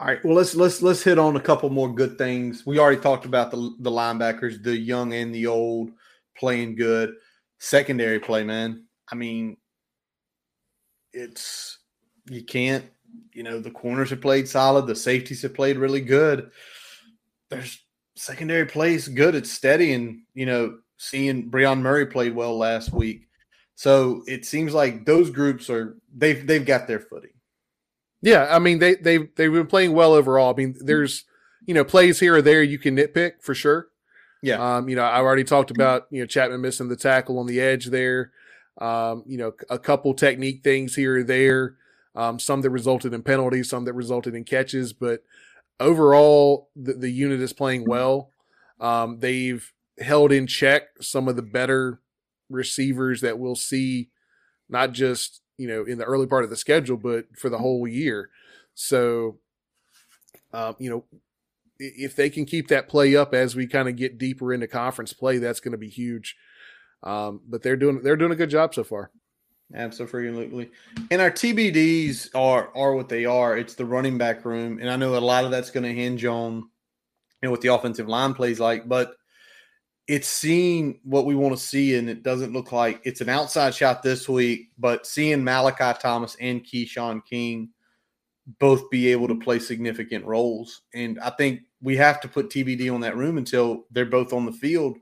All right, well, let's hit on a couple more good things. We already talked about the linebackers, the young and the old, playing good. Secondary play, man. I mean, it's you can't, you know, the corners have played solid. The safeties have played really good. There's secondary plays good. It's steady, and, you know, seeing Brian Murray played well last week. So it seems like those groups are they've got their footing. Yeah, I mean, they've been playing well overall. I mean, there's, you know, plays here or there you can nitpick for sure. Yeah. You know, I've already talked about, you know, Chapman missing the tackle on the edge there. You know, a couple technique things here or there. Some that resulted in penalties, some that resulted in catches. But overall, the unit is playing well. They've held in check some of the better receivers that we'll see, not just, you know, in the early part of the schedule, but for the whole year. So, you know, if they can keep that play up as we kind of get deeper into conference play, that's going to be huge. But they're doing a good job so far. Absolutely. And our TBDs are what they are. It's the running back room. And I know a lot of that's going to hinge on, you know, what the offensive line plays like, but it's seeing what we want to see, and it doesn't look like it's an outside shot this week, but seeing Malachi Thomas and Keyshawn King both be able to play significant roles. And I think we have to put TBD on that room until they're both on the field,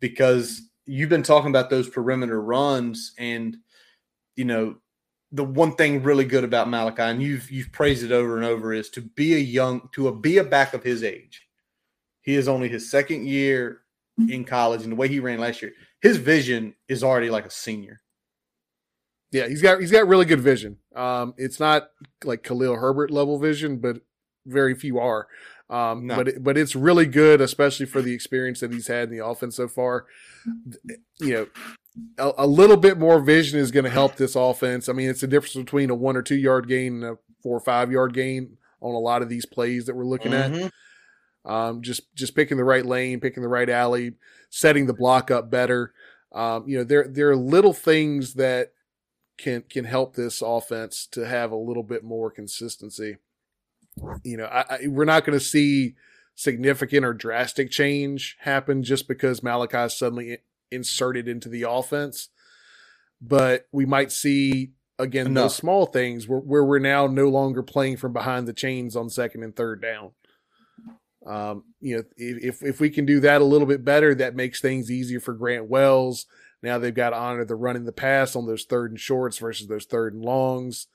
because you've been talking about those perimeter runs. And, you know, the one thing really good about Malachi, and you've praised it over and over, is to be a back of his age. He is only his second year in college, and the way he ran last year, his vision is already like a senior. Yeah, he's got really good vision. It's not like Khalil Herbert level vision, but very few are. No. But it's really good, especially for the experience that he's had in the offense so far. You know, a little bit more vision is going to help this offense. I mean, it's the difference between a 1 or 2 yard gain and a 4 or 5 yard gain on a lot of these plays that we're looking at. Just picking the right lane, picking the right alley, setting the block up better. You know, there are little things that can help this offense to have a little bit more consistency. You know, we're not going to see significant or drastic change happen just because Malachi is suddenly inserted into the offense, but we might see again those small things where we're now no longer playing from behind the chains on second and third down. You know, if we can do that a little bit better, that makes things easier for Grant Wells. Now they've got to honor the run and the pass on those third and shorts versus those third and longs.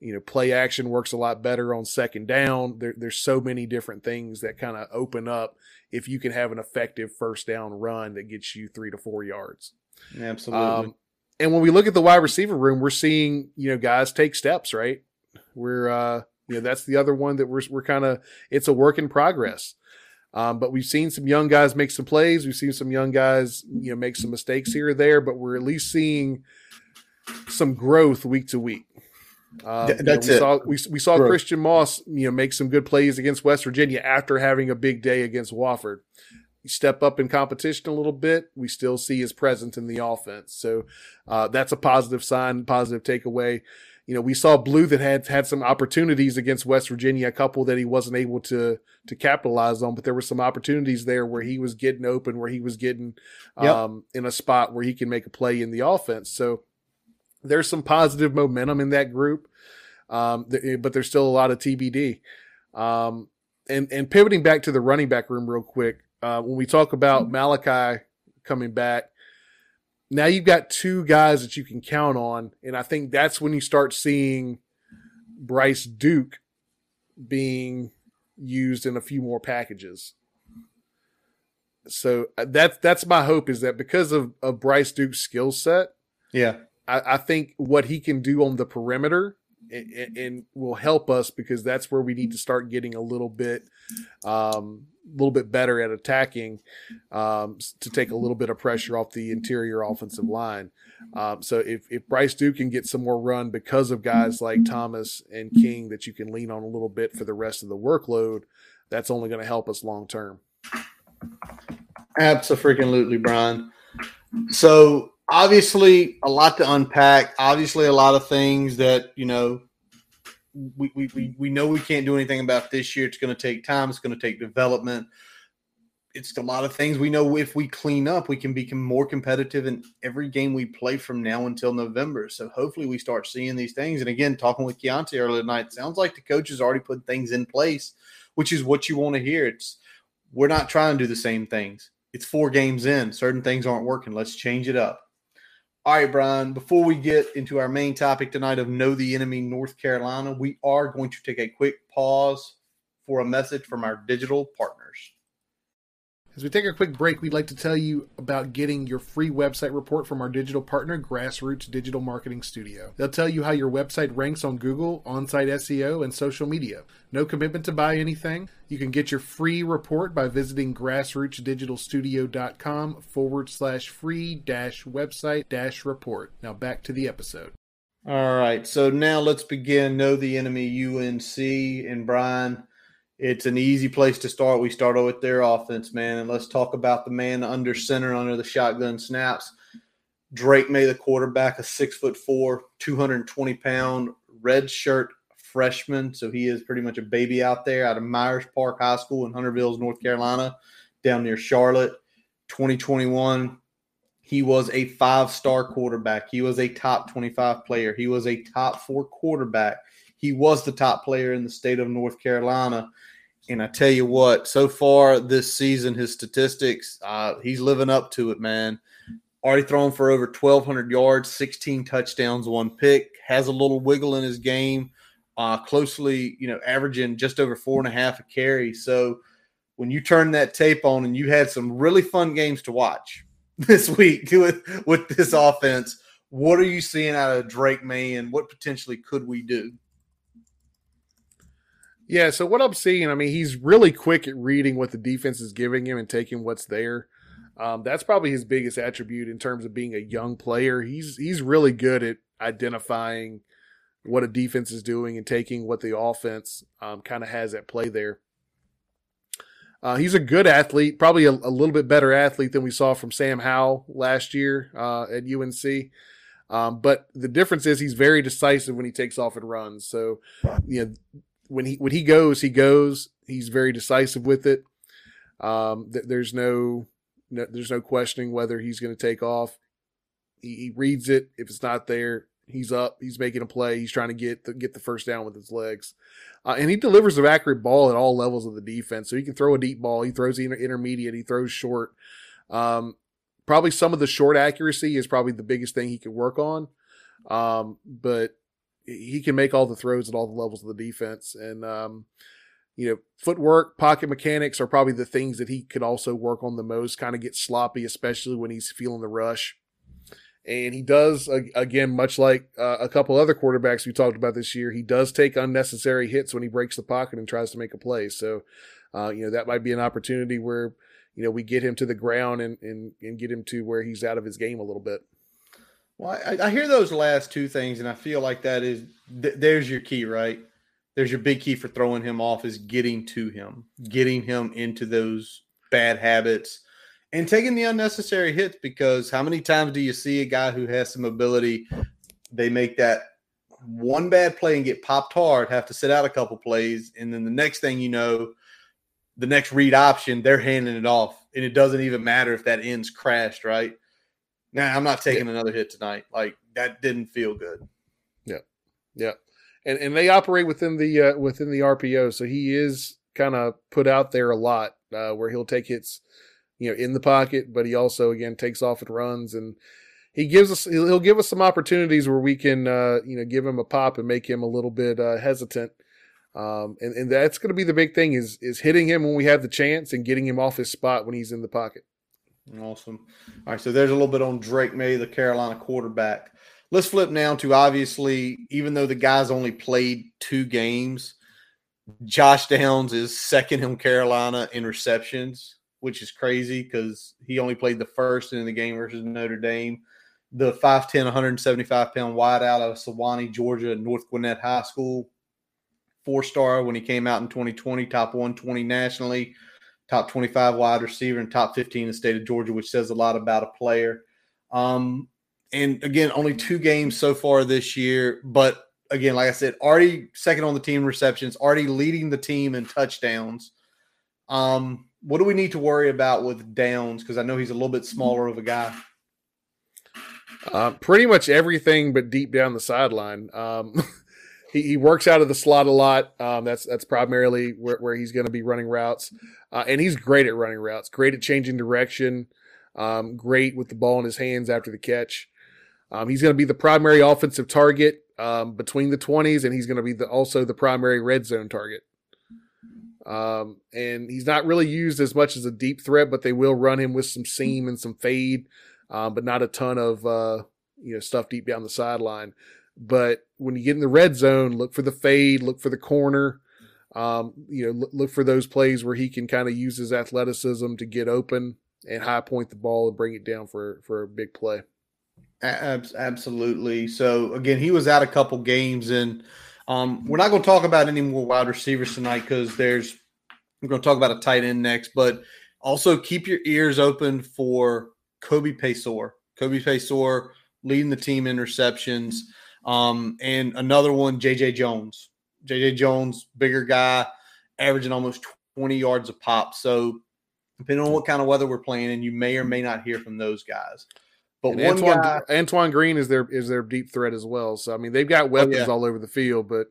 You know, play action works a lot better on second down. There's so many different things that kind of open up if you can have an effective first down run that gets you 3 to 4 yards. Absolutely. And when we look at the wide receiver room, we're seeing, you know, guys take steps, right? We're, you know, that's the other one that we're kind of, it's a work in progress. But we've seen some young guys make some plays. We've seen some young guys, you know, make some mistakes here or there, but we're at least seeing some growth week to week. We saw growth. Christian Moss, you know, make some good plays against West Virginia after having a big day against Wofford. Step up in competition a little bit, we still see his presence in the offense. So that's a positive sign, positive takeaway. You know, we saw Blue that had some opportunities against West Virginia, a couple that he wasn't able to capitalize on, but there were some opportunities there where he was getting open, where he was getting in a spot where he can make a play in the offense. So there's some positive momentum in that group, but there's still a lot of TBD. And pivoting back to the running back room real quick, when we talk about Malachi coming back, now you've got two guys that you can count on, and I think that's when you start seeing Bryce Duke being used in a few more packages. So that's my hope, is that because of Bryce Duke's skill set, I think what he can do on the perimeter and will help us, because that's where we need to start getting a little bit better at attacking, to take a little bit of pressure off the interior offensive line. So if Bryce Duke can get some more run because of guys like Thomas and King that you can lean on a little bit for the rest of the workload, that's only going to help us long term. Absolutely, Brian. So obviously a lot to unpack, obviously a lot of things that, you know, we know we can't do anything about this year. It's going to take time. It's going to take development. It's a lot of things we know if we clean up, we can become more competitive in every game we play from now until November. So hopefully we start seeing these things. And again, talking with Keonta earlier tonight, sounds like the coach has already put things in place, which is what you want to hear. We're not trying to do the same things. It's 4 games in. Certain things aren't working. Let's change it up. All right, Brian, before we get into our main topic tonight of Know the Enemy North Carolina, we are going to take a quick pause for a message from our digital partners. As we take a quick break, we'd like to tell you about getting your free website report from our digital partner, Grassroots Digital Marketing Studio. They'll tell you how your website ranks on Google, on-site SEO, and social media. No commitment to buy anything. You can get your free report by visiting grassrootsdigitalstudio.com/free-website-report. Now back to the episode. All right, so now let's begin Know the Enemy UNC. And Brian, it's an easy place to start. We start with their offense, man. And let's talk about the man under center, under the shotgun snaps. Drake May, the quarterback, a 6'4", 220-pound redshirt freshman. So he is pretty much a baby out there, out of Myers Park High School in Hunter Villas, North Carolina, down near Charlotte. 2021, he was a 5-star quarterback. He was a top 25 player. He was a top 4 quarterback. He was the top player in the state of North Carolina. And I tell you what, so far this season, his statistics, he's living up to it, man. Already thrown for over 1,200 yards, 16 touchdowns, 1 pick. Has a little wiggle in his game, closely, you know, averaging just over 4.5 a carry. So when you turn that tape on, and you had some really fun games to watch this week with this offense, what are you seeing out of Drake May, and what potentially could we do? Yeah, so what I'm seeing, I mean, he's really quick at reading what the defense is giving him and taking what's there. That's probably his biggest attribute in terms of being a young player. He's really good at identifying what a defense is doing and taking what the offense kind of has at play there. He's a good athlete, probably a little bit better athlete than we saw from Sam Howell last year at UNC. But the difference is he's very decisive when he takes off and runs. So, you know, when he goes, he goes. He's very decisive with it. There's no questioning whether he's going to take off. He reads it. If it's not there, he's up. He's making a play. He's trying to get the first down with his legs, and he delivers an accurate ball at all levels of the defense. So he can throw a deep ball. He throws intermediate. He throws short. Probably some of the short accuracy is probably the biggest thing he could work on, but he can make all the throws at all the levels of the defense. And, you know, footwork, pocket mechanics are probably the things that he could also work on the most, kind of get sloppy, especially when he's feeling the rush. And he does, again, much like a couple other quarterbacks we talked about this year, he does take unnecessary hits when he breaks the pocket and tries to make a play. So, that might be an opportunity where, we get him to the ground and get him to where he's out of his game a little bit. Well, I hear those last two things, and I feel like that is there's your key, right? There's your big key for throwing him off is getting to him, getting him into those bad habits and taking the unnecessary hits, because how many times do you see a guy who has some ability, they make that one bad play and get popped hard, have to sit out a couple plays, and then the next thing you know, the next read option, they're handing it off, and it doesn't even matter if that end's crashed, right? Nah, I'm not taking another hit tonight. Like, that didn't feel good. Yeah, yeah. And they operate within the RPO, so he is kind of put out there a lot where he'll take hits, in the pocket, but he also again takes off and runs, and he'll give us some opportunities where we can give him a pop and make him a little bit hesitant, and that's going to be the big thing is hitting him when we have the chance and getting him off his spot when he's in the pocket. Awesome. All right, so there's a little bit on Drake May, the Carolina quarterback. Let's flip now to, obviously, even though the guy's only played 2 games, Josh Downs is second in Carolina in receptions, which is crazy because he only played the first in the game versus Notre Dame. The 5'10", 175-pound wideout out of Sewanee, Georgia, at North Gwinnett High School, 4-star when he came out in 2020, top 120 nationally, top 25 wide receiver, and top 15 in the state of Georgia, which says a lot about a player. And again, only 2 games so far this year. But again, like I said, already second on the team in receptions, already leading the team in touchdowns. What do we need to worry about with Downs? Because I know he's a little bit smaller of a guy. Pretty much everything but deep down the sideline. He works out of the slot a lot. That's primarily where he's going to be running routes. And he's great at running routes, great at changing direction, great with the ball in his hands after the catch. He's going to be the primary offensive target between the 20s, and he's going to be also the primary red zone target. And he's not really used as much as a deep threat, but they will run him with some seam and some fade, but not a ton of stuff deep down the sideline. But when you get in the red zone, look for the fade, look for the corner, look for those plays where he can kind of use his athleticism to get open and high point the ball and bring it down for a big play. Absolutely. So, again, he was out a couple games, and we're not going to talk about any more wide receivers tonight because we're going to talk about a tight end next. But also keep your ears open for Kobe Paisor. Kobe Paisor leading the team in receptions. And another one, J.J. Jones. J.J. Jones, bigger guy, averaging almost 20 yards a pop. So, depending on what kind of weather we're playing in, you may or may not hear from those guys. But Antoine Green is their deep threat as well. So, I mean, they've got weapons all over the field. But,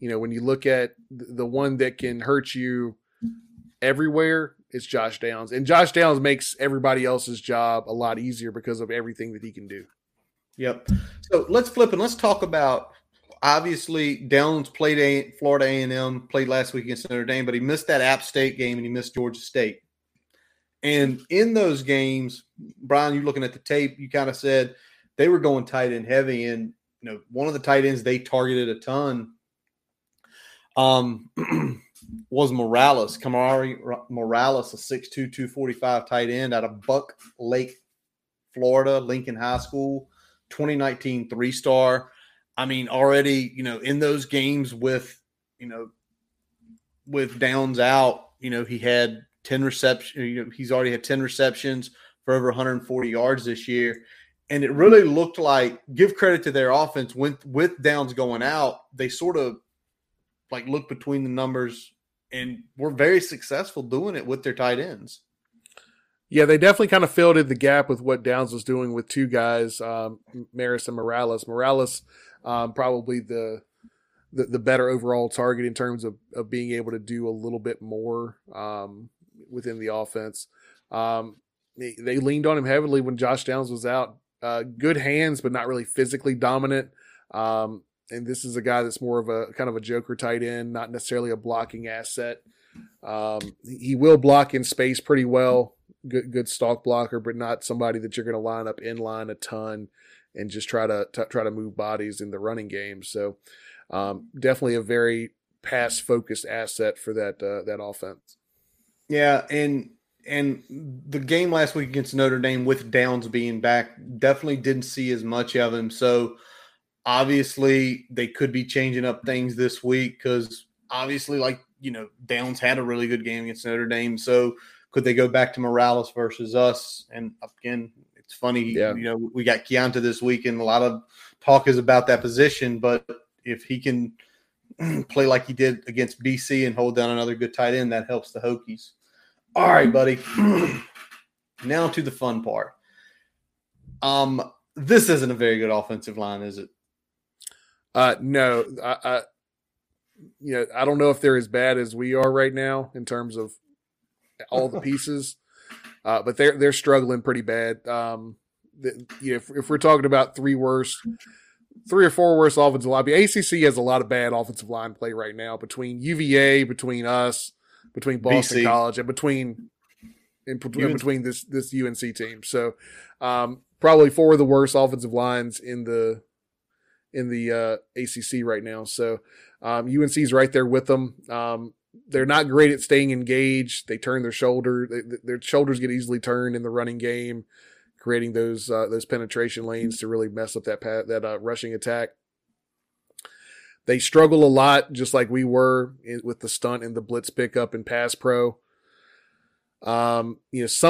when you look at the one that can hurt you everywhere, it's Josh Downs. And Josh Downs makes everybody else's job a lot easier because of everything that he can do. Yep. So, let's flip and let's talk about, obviously, Downs played Florida A&M, played last week against Notre Dame, but he missed that App State game and he missed Georgia State. And in those games, Brian, you looking at the tape, you kind of said they were going tight end heavy. And, one of the tight ends they targeted a ton was Morales, Kamari Morales, a 6'2", 245 tight end out of Buck Lake, Florida, Lincoln High School, 2019 3-star. I mean, already, in those games with Downs out, he had – 10 receptions. He's already had 10 receptions for over 140 yards this year. And it really looked like, give credit to their offense, with Downs going out, they sort of like looked between the numbers and were very successful doing it with their tight ends. Yeah, they definitely kind of filled in the gap with what Downs was doing with 2 guys, Maris and Morales. Morales, probably the better overall target in terms of being able to do a little bit more within the offense. They leaned on him heavily when Josh Downs was out. Good hands, but not really physically dominant. And this is a guy that's more of a kind of a joker tight end, not necessarily a blocking asset. He will block in space pretty well. good stalk blocker, but not somebody that you're going to line up in line a ton and just try to move bodies in the running game. So definitely a very pass focused asset for that offense. Yeah, and the game last week against Notre Dame with Downs being back, definitely didn't see as much of him. So obviously they could be changing up things this week because obviously, Downs had a really good game against Notre Dame. So could they go back to Morales versus us? And again, it's funny, we got Keonta this week and a lot of talk is about that position, but if he can play like he did against BC and hold down another good tight end, that helps the Hokies. All right, buddy. Now to the fun part. This isn't a very good offensive line, is it? No. I don't know if they're as bad as we are right now in terms of all the pieces, but they're struggling pretty bad. If we're talking about three or four worst offensive line, ACC has a lot of bad offensive line play right now between UVA, between us, between Boston BC. College, and between this UNC team. So probably four of the worst offensive lines in the ACC right now. So UNC's right there with them. They're not great at staying engaged. They turn their shoulder. Their shoulders get easily turned in the running game, creating those penetration lanes to really mess up that rushing attack. They struggle a lot, just like we were with the stunt and the blitz pickup and pass pro. Some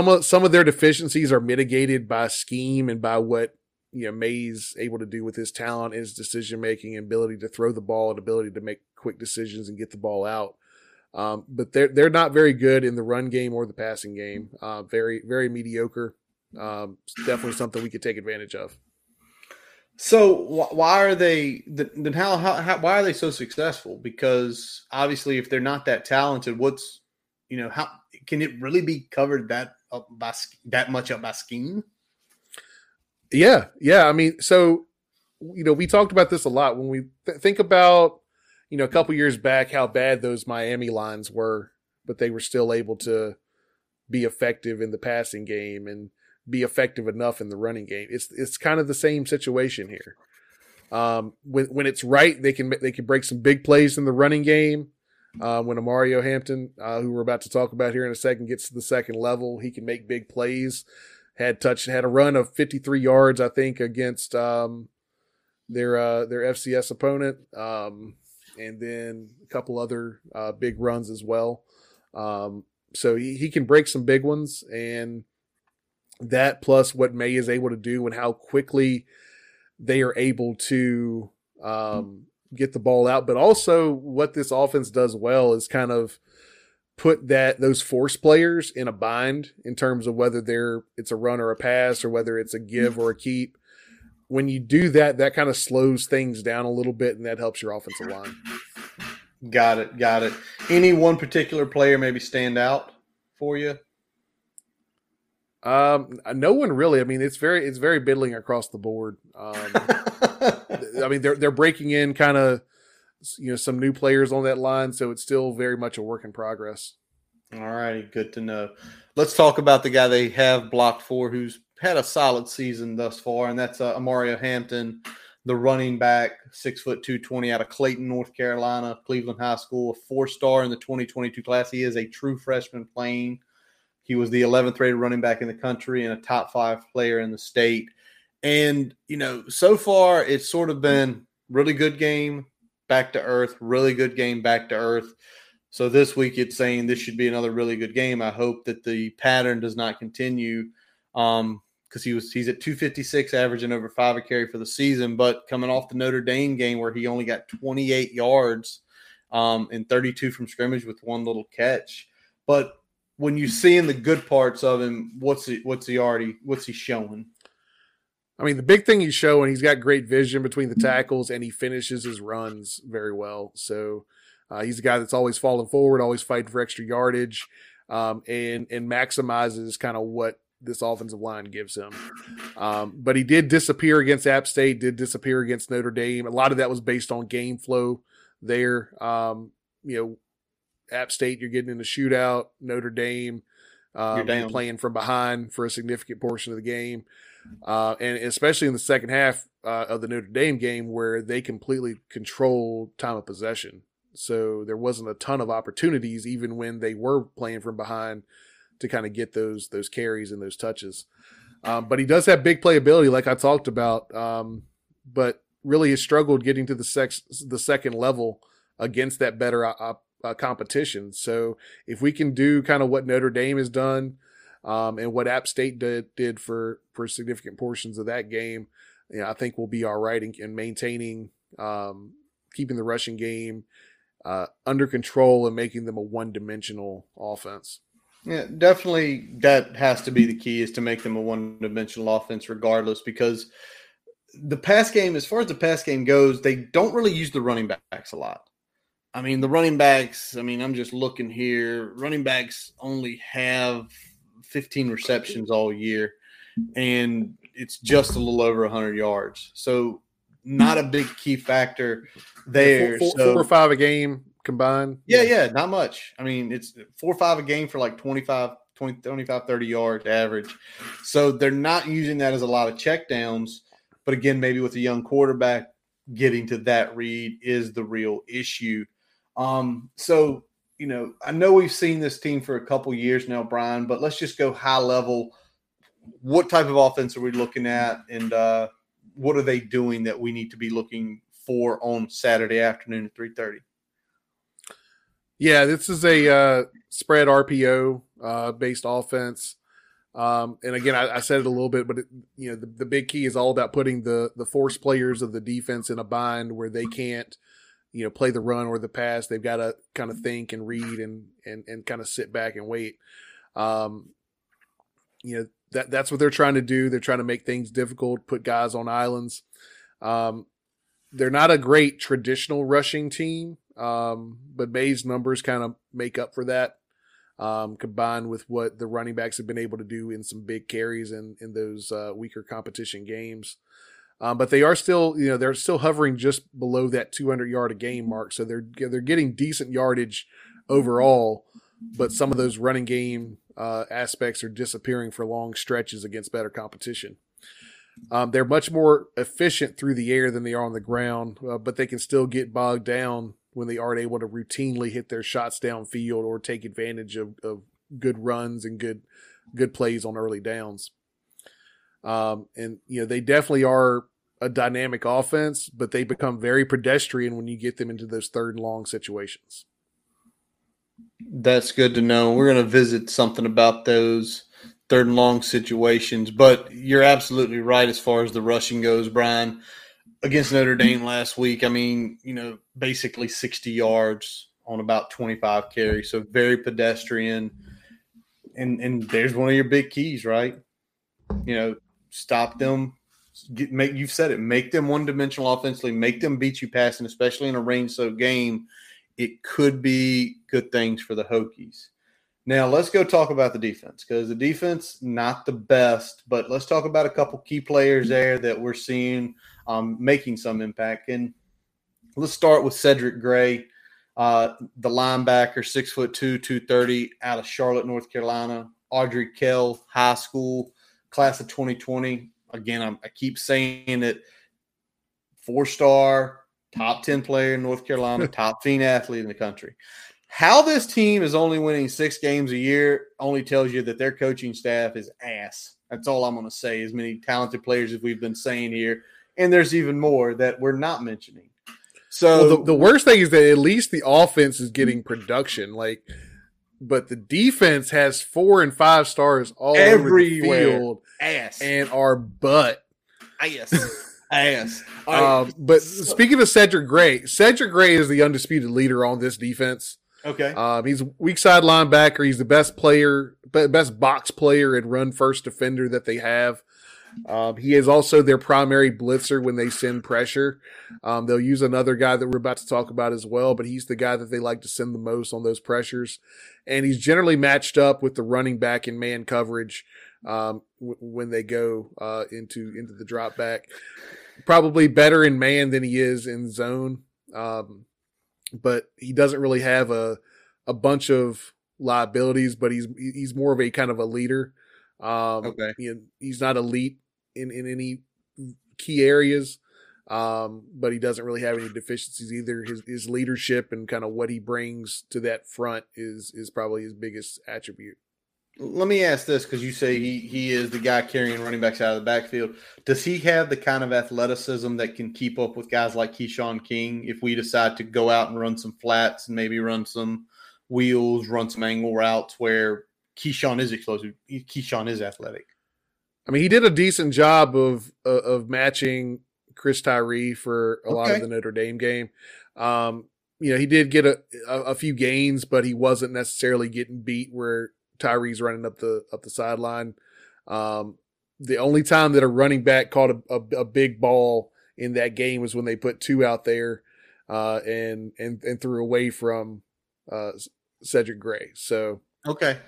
of their deficiencies are mitigated by scheme and by what May's able to do with his talent, his decision making, and ability to throw the ball, and ability to make quick decisions and get the ball out. But they're not very good in the run game or the passing game. Very very mediocre. Definitely something we could take advantage of. So why are they then? How why are they so successful? Because obviously, if they're not that talented, how can it really be covered that much up by scheme? Yeah. I mean, so we talked about this a lot when we think about a couple years back how bad those Miami lines were, but they were still able to be effective in the passing game and be effective enough in the running game. It's kind of the same situation here. When it's right, they can break some big plays in the running game. When Omarion Hampton, who we're about to talk about here in a second, gets to the second level, he can make big plays. Had a run of 53 yards, I think, against their FCS opponent, and then a couple other big runs as well. So he can break some big ones, and that plus what May is able to do and how quickly they are able to get the ball out. But also what this offense does well is kind of put those force players in a bind in terms of whether it's a run or a pass or whether it's a give or a keep. When you do that, that kind of slows things down a little bit, and that helps your offensive line. Got it. Any one particular player maybe stand out for you? No one really. I mean, it's very middling across the board. I mean, they're breaking in kind of, some new players on that line. So it's still very much a work in progress. All right. Good to know. Let's talk about the guy they have blocked for, who's had a solid season thus far. And that's Omarion Hampton, the running back, 6'2", 220 out of Clayton, North Carolina, Cleveland High School, a 4-star in the 2022 class. He is a true freshman playing. He was the 11th rated running back in the country and a top 5 player in the state. And, so far it's sort of been really good game, back to earth, really good game, back to earth. So this week it's saying this should be another really good game. I hope that the pattern does not continue because he's at 256, averaging over 5 a carry for the season. But coming off the Notre Dame game where he only got 28 yards and 32 from scrimmage with one little catch. But when you see in the good parts of him, what's he showing? I mean, the big thing he's showing, he's got great vision between the tackles, and he finishes his runs very well. So he's a guy that's always falling forward, always fighting for extra yardage, and maximizes kind of what this offensive line gives him. But he did disappear against App State, did disappear against Notre Dame. A lot of that was based on game flow there. App State, you're getting in a shootout. Notre Dame playing from behind for a significant portion of the game. And especially in the second half of the Notre Dame game, where they completely controlled time of possession. So there wasn't a ton of opportunities, even when they were playing from behind, to kind of get those carries and those touches. But he does have big playability, like I talked about, but really has struggled getting to the second level against that better competition. So if we can do kind of what Notre Dame has done and what App State did for significant portions of that game, you know, I think we'll be all right in maintaining, keeping the rushing game under control and making them a one-dimensional offense. Yeah, definitely that has to be the key, is to make them a one-dimensional offense regardless, because the pass game, as far as the pass game goes, they don't really use the running backs a lot. I mean, the running backs, I'm just looking here. Running backs only have 15 receptions all year, and it's just a little over 100 yards. So not a big key factor there. Four or five a game combined? Yeah, not much. I mean, it's 4 or 5 a game for like 25, 30 yards average. So they're not using that as a lot of checkdowns. But again, maybe with a young quarterback, getting to that read is the real issue. So, you know, I know we've seen this team for a couple years now, Brian, but let's just go high level. What type of offense are we looking at, and what are they doing that we need to be looking for on Saturday afternoon at 3:30? Yeah, this is a spread RPO based offense. And again, I said it a little bit, but the big key is all about putting the force players of the defense in a bind where they can't, play the run or the pass. They've got to kind of think and read and kind of sit back and wait. That's what they're trying to do. They're trying to make things difficult, put guys on islands. They're not a great traditional rushing team, but May's numbers kind of make up for that. Combined with what the running backs have been able to do in some big carries in those weaker competition games. But they are still, they're still hovering just below that 200-yard a game mark. So they're getting decent yardage overall, but some of those running game aspects are disappearing for long stretches against better competition. They're much more efficient through the air than they are on the ground, but they can still get bogged down when they aren't able to routinely hit their shots downfield or take advantage of good runs and good plays on early downs. They definitely are a dynamic offense, but they become very pedestrian when you get them into those third and long situations. That's good to know. We're going to visit something about those third and long situations, but you're absolutely right as far as the rushing goes, Brian. Against Notre Dame last week, basically 60 yards on about 25 carries. So very pedestrian. And there's one of your big keys, right? Stop them. You've said it. Make them one-dimensional offensively. Make them beat you passing, especially in a rain-so game. It could be good things for the Hokies. Now, let's go talk about the defense, because the defense, not the best, but let's talk about a couple key players there that we're seeing making some impact. And let's start with Cedric Gray, the linebacker, 6'2", 230, out of Charlotte, North Carolina, Audrey Kell High School, class of 2020. Again, I keep saying it, 4-star, top 10 player in North Carolina, top FEN athlete in the country. How this team is only winning 6 games a year only tells you that their coaching staff is ass. That's all I'm going to say, as many talented players as we've been saying here. And there's even more that we're not mentioning. So the worst thing is that at least the offense is getting production. But the defense has 4 and 5 stars all over the field. Ass. And our butt. Ass. Ass. But speaking of Cedric Gray is the undisputed leader on this defense. Okay. He's a weak side linebacker. He's the best box player and run first defender that they have. He is also their primary blitzer when they send pressure. They'll use another guy that we're about to talk about as well, but he's the guy that they like to send the most on those pressures. And he's generally matched up with the running back in man coverage when they go into the drop back. Probably better in man than he is in zone. But he doesn't really have a bunch of liabilities, but he's more of a kind of a leader. Okay. He's not elite in any key areas, but he doesn't really have any deficiencies either. His leadership and kind of what he brings to that front is probably his biggest attribute. Let me ask this, because you say he is the guy carrying running backs out of the backfield. Does he have the kind of athleticism that can keep up with guys like Keyshawn King if we decide to go out and run some flats and maybe run some wheels, run some angle routes where Keyshawn is explosive? Keyshawn is athletic. I mean, he did a decent job of matching Chris Tyree for a lot of the Notre Dame game. He did get a few gains, but he wasn't necessarily getting beat where Tyree's running up the sideline. The only time that a running back caught a big ball in that game was when they put two out there and threw away from Cedric Gray. So okay,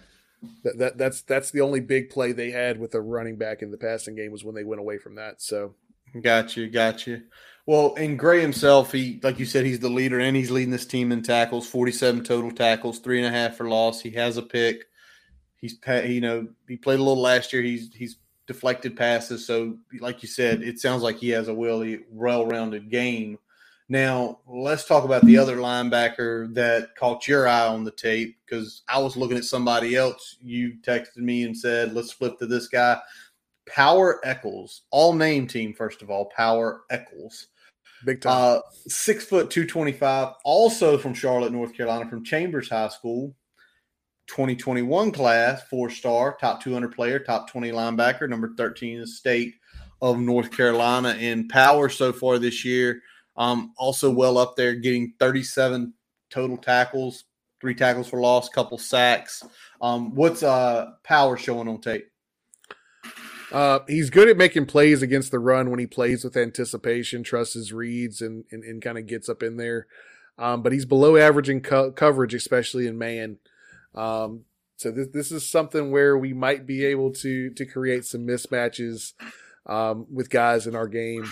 that's the only big play they had with a running back in the passing game was when they went away from that. So got you. Well, and Gray himself, he, like you said, he's the leader and he's leading this team in tackles, 47 total tackles, 3.5 for loss. He has a pick. He's, he played a little last year. He's deflected passes. So, like you said, it sounds like he has a really well-rounded game. Now, let's talk about the other linebacker that caught your eye on the tape, because I was looking at somebody else. You texted me and said, let's flip to this guy. Power Echols, all-name team, first of all, Power Echols. Big time. 6 foot 225, also from Charlotte, North Carolina, from Chambers High School. 2021 class, 4-star, top 200 player, top 20 linebacker, number 13 in the state of North Carolina in power so far this year. Also well up there, getting 37 total tackles, 3 tackles for loss, couple sacks. What's Power showing on tape? He's good at making plays against the run when he plays with anticipation, trusts his reads, and kind of gets up in there. But he's below average in coverage, especially in man. So this is something where we might be able to create some mismatches with guys in our game.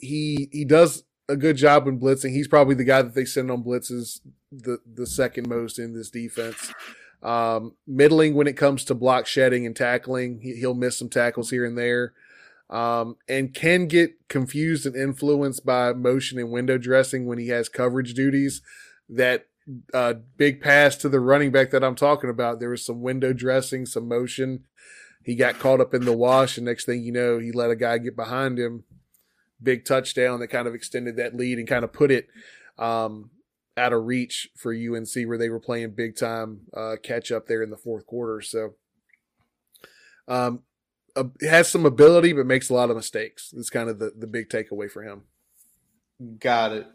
He does a good job in blitzing. He's probably the guy that they send on blitzes the second most in this defense. Middling when it comes to block shedding and tackling. He'll miss some tackles here and there, and can get confused and influenced by motion and window dressing when he has coverage duties. That big pass to the running back that I'm talking about, there was some window dressing, some motion. He got caught up in the wash, and next thing you know, he let a guy get behind him. Big touchdown that kind of extended that lead and kind of put it out of reach for UNC, where they were playing big time catch up there in the fourth quarter. So has some ability, but makes a lot of mistakes. That's kind of the big takeaway for him. Got it.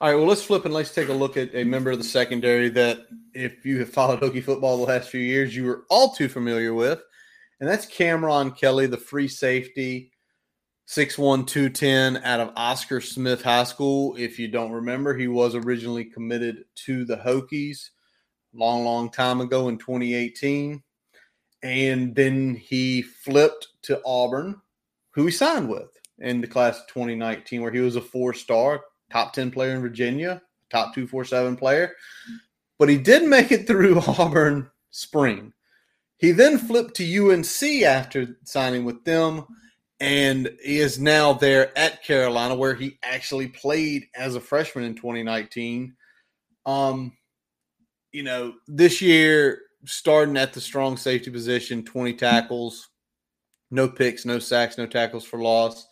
All right, well, let's flip and let's take a look at a member of the secondary that, if you have followed Hokie football the last few years, you were all too familiar with, and that's Cameron Kelly, the free safety, 6'1", 210, out of Oscar Smith High School. If you don't remember, he was originally committed to the Hokies long time ago in 2018. And then he flipped to Auburn, who he signed with in the class of 2019, where he was a 4-star, top 10 player in Virginia, top 247 player. But he did make it through Auburn spring. He then flipped to UNC after signing with them, and he is now there at Carolina, where he actually played as a freshman in 2019. This year, starting at the strong safety position, 20 tackles, no picks, no sacks, no tackles for loss.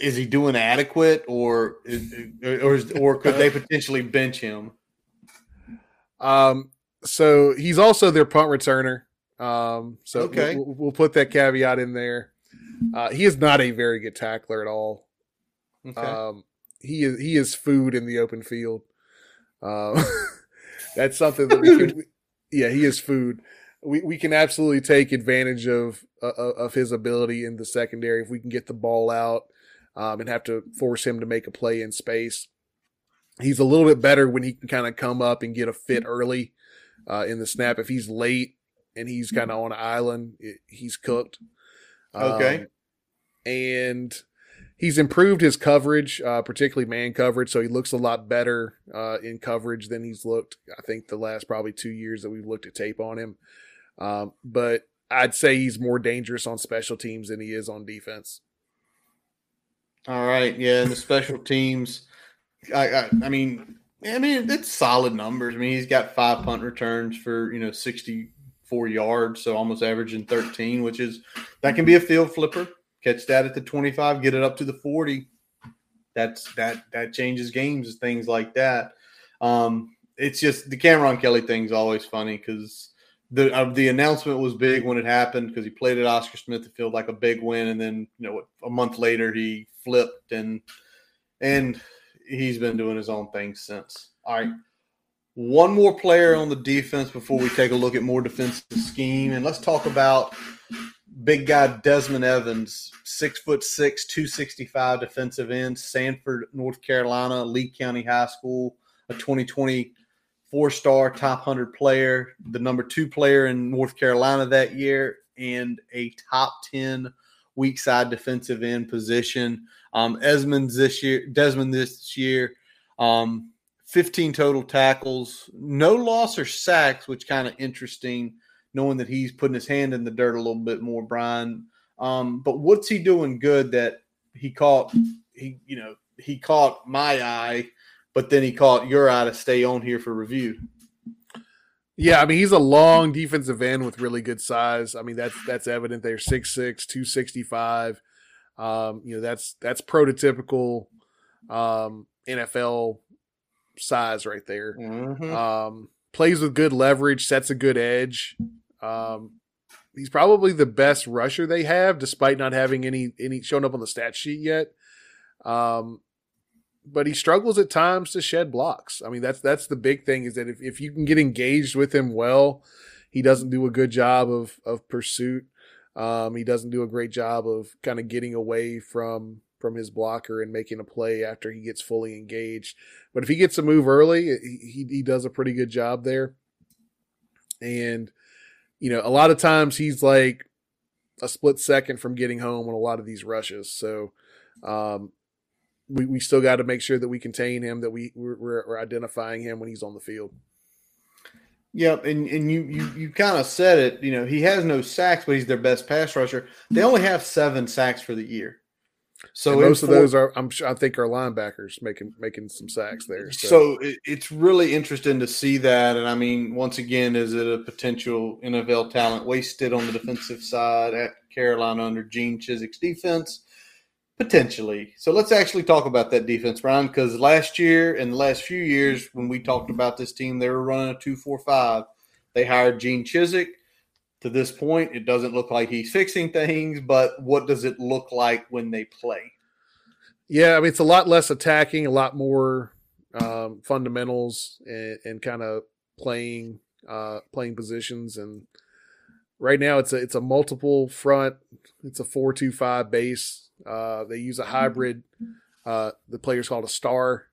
Is he doing adequate, or could they potentially bench him? So he's also their punt returner. We'll put that caveat in there. He is not a very good tackler at all. Okay. He is food in the open field. That's something that he is food. We can absolutely take advantage of his ability in the secondary if we can get the ball out and have to force him to make a play in space. He's a little bit better when he can kind of come up and get a fit early in the snap. If he's late and he's kind of on an island, he's cooked. And He's improved his coverage, particularly man coverage, so he looks a lot better in coverage than he's looked, I think, the last probably 2 years that we've looked at tape on him. But I'd say he's more dangerous on special teams than he is on defense. All right, yeah, and the special teams, I mean, it's solid numbers. I mean, he's got 5 punt returns for, 64 yards, so almost averaging 13, which is – that can be a field flipper. Catch that at the 25, get it up to the 40. That changes games, things like that. It's just the Cameron Kelly thing's always funny because the announcement was big when it happened because he played at Oscar Smith. It felt like a big win, and then a month later he flipped, and he's been doing his own thing since. All right, one more player on the defense before we take a look at more defensive scheme, and let's talk about big guy Desmond Evans, 6'6", 265 defensive end, Sanford, North Carolina, Lee County High School, a 2020 4-star top 100 player, the number 2 player in North Carolina that year, and a top 10 weak side defensive end position. Desmond this year, 15 total tackles, no loss or sacks, which kind of interesting, knowing that he's putting his hand in the dirt a little bit more, Brian. But what's he doing good that he caught my eye, but then he caught your eye to stay on here for review? Yeah, I mean, he's a long defensive end with really good size. I mean, that's evident there. 6'6", 265. That's prototypical NFL size right there. Mm-hmm. Plays with good leverage, sets a good edge. He's probably the best rusher they have, despite not having any shown up on the stat sheet yet. But he struggles at times to shed blocks. I mean, that's the big thing, is that if you can get engaged with him well, he doesn't do a good job of pursuit. He doesn't do a great job of kind of getting away from his blocker and making a play after he gets fully engaged. But if he gets a move early, he does a pretty good job there. And, a lot of times he's like a split second from getting home on a lot of these rushes. So we still got to make sure that we contain him, that we're identifying him when he's on the field. Yep, and you kind of said it. He has no sacks, but he's their best pass rusher. They only have 7 sacks for the year. So most of those are, I think, linebackers making some sacks there. So it's really interesting to see that. And I mean, once again, is it a potential NFL talent wasted on the defensive side at Carolina under Gene Chizik's defense? Potentially. So let's actually talk about that defense, Brian, because last year and the last few years when we talked about this team, they were running a 2-4-5. They hired Gene Chizik. To this point, it doesn't look like he's fixing things, but what does it look like when they play? Yeah, I mean, it's a lot less attacking, a lot more fundamentals and kind of playing positions. And right now it's a multiple front. It's a 4-2-5 base. They use a hybrid. The player's called a star,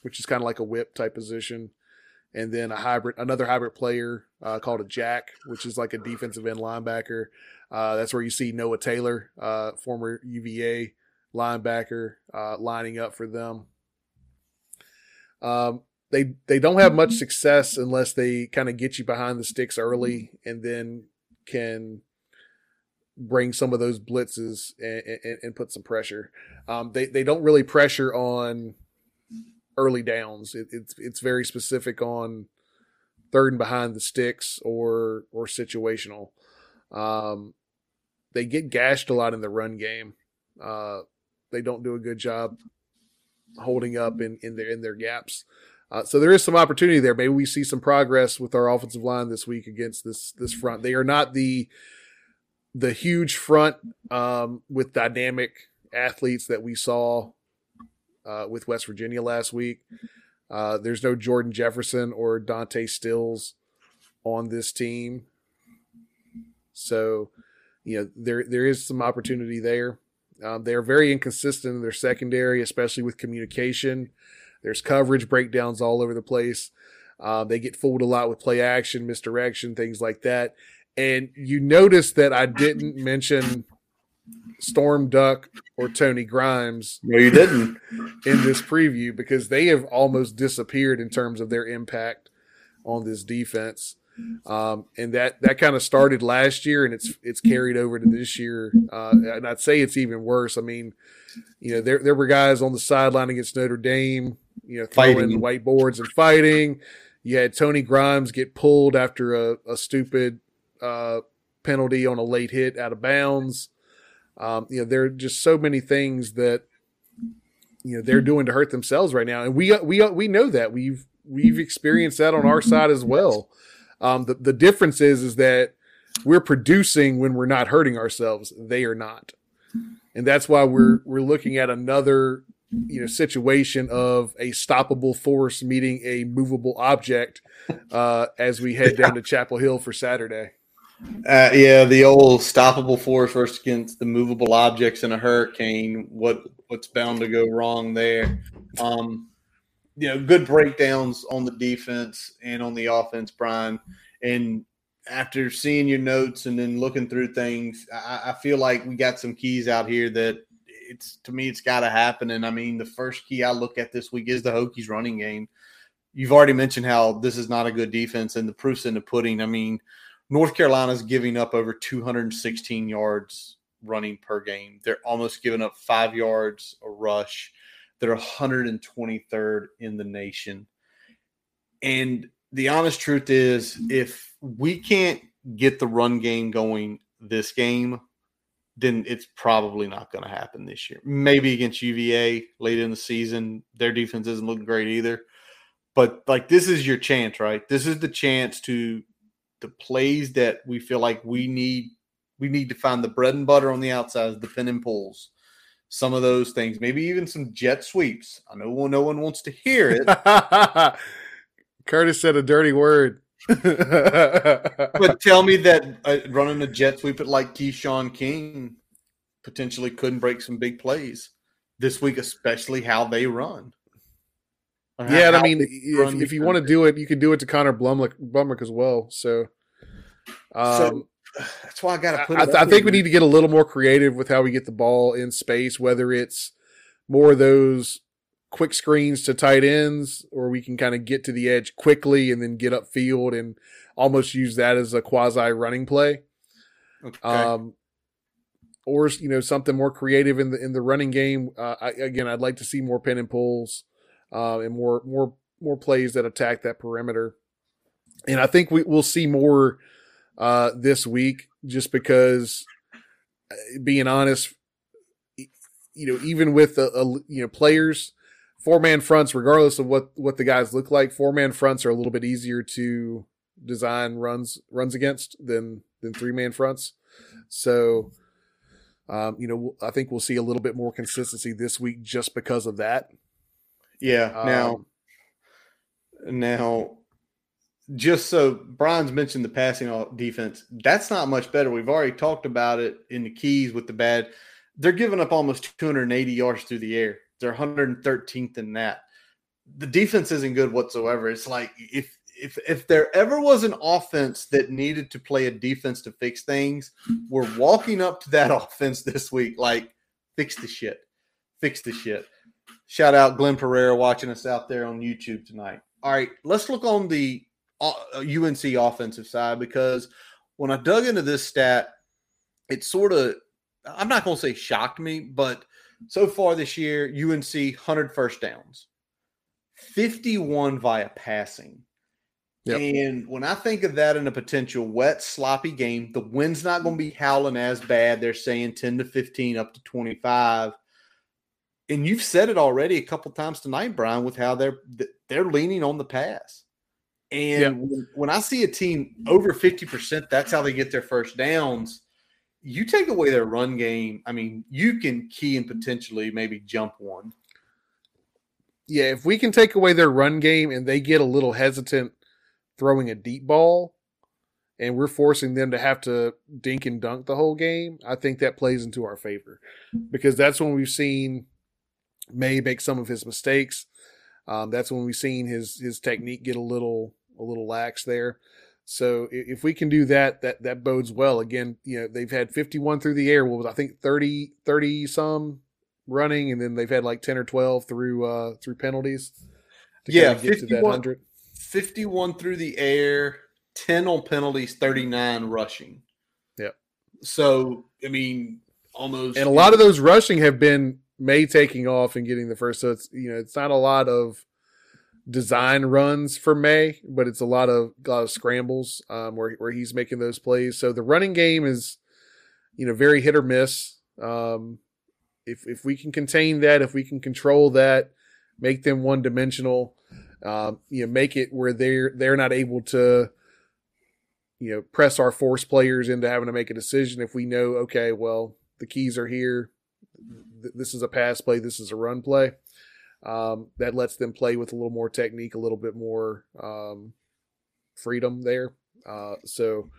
which is kind of like a whip type position. And then another hybrid player called a jack, which is like a defensive end linebacker. That's where you see Noah Taylor, former UVA linebacker, lining up for them. They don't have much success unless they kind of get you behind the sticks early and then can bring some of those blitzes and put some pressure. They don't really pressure on early downs. It's very specific on third and behind the sticks or situational. They get gashed a lot in the run game. They don't do a good job holding up in their gaps. So there is some opportunity there. Maybe we see some progress with our offensive line this week against this front. They are not the huge front with dynamic athletes that we saw with West Virginia last week. There's no Jordan Jefferson or Dante Stills on this team. So, there is some opportunity there. They're very inconsistent in their secondary, especially with communication. There's coverage breakdowns all over the place. They get fooled a lot with play action, misdirection, things like that. And you notice that I didn't mention Storm Duck or Tony Grimes. No, you didn't. In this preview, because they have almost disappeared in terms of their impact on this defense. And that kind of started last year, and it's carried over to this year. And I'd say it's even worse. I mean, you know, there were guys on the sideline against Notre Dame, you know, throwing whiteboards and fighting. You had Tony Grimes get pulled after a stupid penalty on a late hit out of bounds. You know, there are just so many things that, you know, they're doing to hurt themselves right now. And we know that. We've experienced that on our side as well. The difference is that we're producing when we're not hurting ourselves. They are not. And that's why we're looking at another, you know, situation of a stoppable force meeting a movable object as we head down to Chapel Hill for Saturday. Yeah, the old stoppable force versus against the movable objects in a hurricane. What's bound to go wrong there? You know, good breakdowns on the defense and on the offense, Brian. And after seeing your notes and then looking through things, I feel like we got some keys out here that it's got to happen. And I mean, the first key I look at this week is the Hokies running game. You've already mentioned how this is not a good defense, and the proof's in the pudding. I mean, North Carolina's giving up over 216 yards running per game. They're almost giving up 5 yards a rush. They're 123rd in the nation. And the honest truth is, if we can't get the run game going this game, then it's probably not going to happen this year. Maybe against UVA late in the season. Their defense isn't looking great either. But, like, this is your chance, right? This is the chance to the plays that we feel like we need to find the bread and butter on the outside, the pin and pulls. Some of those things, maybe even some jet sweeps. I know no one wants to hear it. Curtis said a dirty word. But tell me that running a jet sweep at like Keyshawn King potentially couldn't break some big plays this week, especially how they run. Yeah, I mean, if you want to do it, you can do it to Connor Blumlick as well. So that's why I got to put it up. I think we need to get a little more creative with how we get the ball in space, whether it's more of those quick screens to tight ends, or we can kind of get to the edge quickly and then get upfield and almost use that as a quasi running play. Okay. Or, you know, something more creative in the running game. I'd like to see more pin and pulls, and more plays that attack that perimeter. And I think we'll see more this week, just because, being honest, you know, even with players, 4-man fronts, regardless of what the guys look like, 4-man fronts are a little bit easier to design runs against than 3-man fronts. So, you know, I think we'll see a little bit more consistency this week just because of that. Yeah. Now, just so Brian's mentioned the passing defense, that's not much better. We've already talked about it in the keys with the bad. They're giving up almost 280 yards through the air. They're 113th in that. The defense isn't good whatsoever. It's like if there ever was an offense that needed to play a defense to fix things, we're walking up to that offense this week. Like, fix the shit. Shout out Glenn Pereira watching us out there on YouTube tonight. All right, let's look on the UNC offensive side, because when I dug into this stat, it sort of, I'm not going to say shocked me, but so far this year, UNC 100 first downs, 51 via passing. Yep. And when I think of that in a potential wet, sloppy game, the wind's not going to be howling as bad. They're saying 10 to 15 up to 25. And you've said it already a couple times tonight, Brian, with how they're leaning on the pass. And yeah, when I see a team over 50%, that's how they get their first downs. You take away their run game, I mean, you can key and potentially maybe jump one. Yeah, if we can take away their run game and they get a little hesitant throwing a deep ball, and we're forcing them to have to dink and dunk the whole game, I think that plays into our favor, because that's when we've seen May make some of his mistakes. That's when we've seen his technique get a little lax there. So if we can do that, that bodes well. Again, you know, they've had 51 through the air. What was, I think 30 some running, and then they've had like 10 or 12 through penalties. To yeah, kind of get 51, to that 100. 51 through the air, 10 on penalties, 39 rushing. Yeah. So I mean, almost. And a lot of those rushing have been May taking off and getting the first. So it's, you know, it's not a lot of design runs for May, but it's a lot of scrambles where he's making those plays. So the running game is, you know, very hit or miss. If we can contain that, if we can control that, make them one dimensional, you know, make it where they're not able to, you know, press our force players into having to make a decision. If we know, okay, well, the keys are here, this is a pass play, this is a run play. That lets them play with a little more technique, a little bit more freedom there. So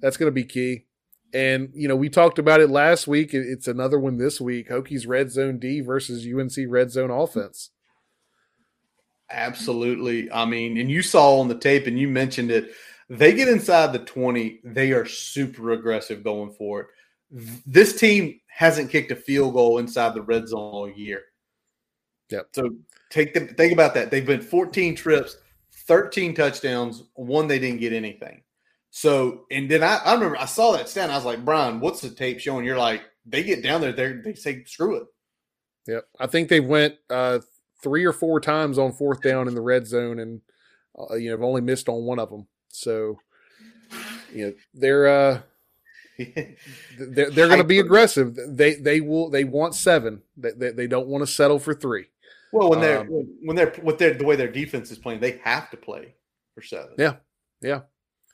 that's going to be key. And, you know, we talked about it last week. It's another one this week. Hokies red zone D versus UNC red zone offense. Absolutely. I mean, and you saw on the tape and you mentioned it, they get inside the 20. They are super aggressive going for it. This team hasn't kicked a field goal inside the red zone all year. Yep. So think about that. They've been 14 trips, 13 touchdowns, one they didn't get anything. So, and then I remember I saw that stat, and I was like, Brian, what's the tape showing? You're like, they get down there, they say, screw it. Yep. I think they went 3 or 4 times on fourth down in the red zone and, you know, have only missed on one of them. So, you know, they're going to be aggressive. They want 7. They don't want to settle for 3. Well, the way their defense is playing, they have to play for 7. Yeah, yeah.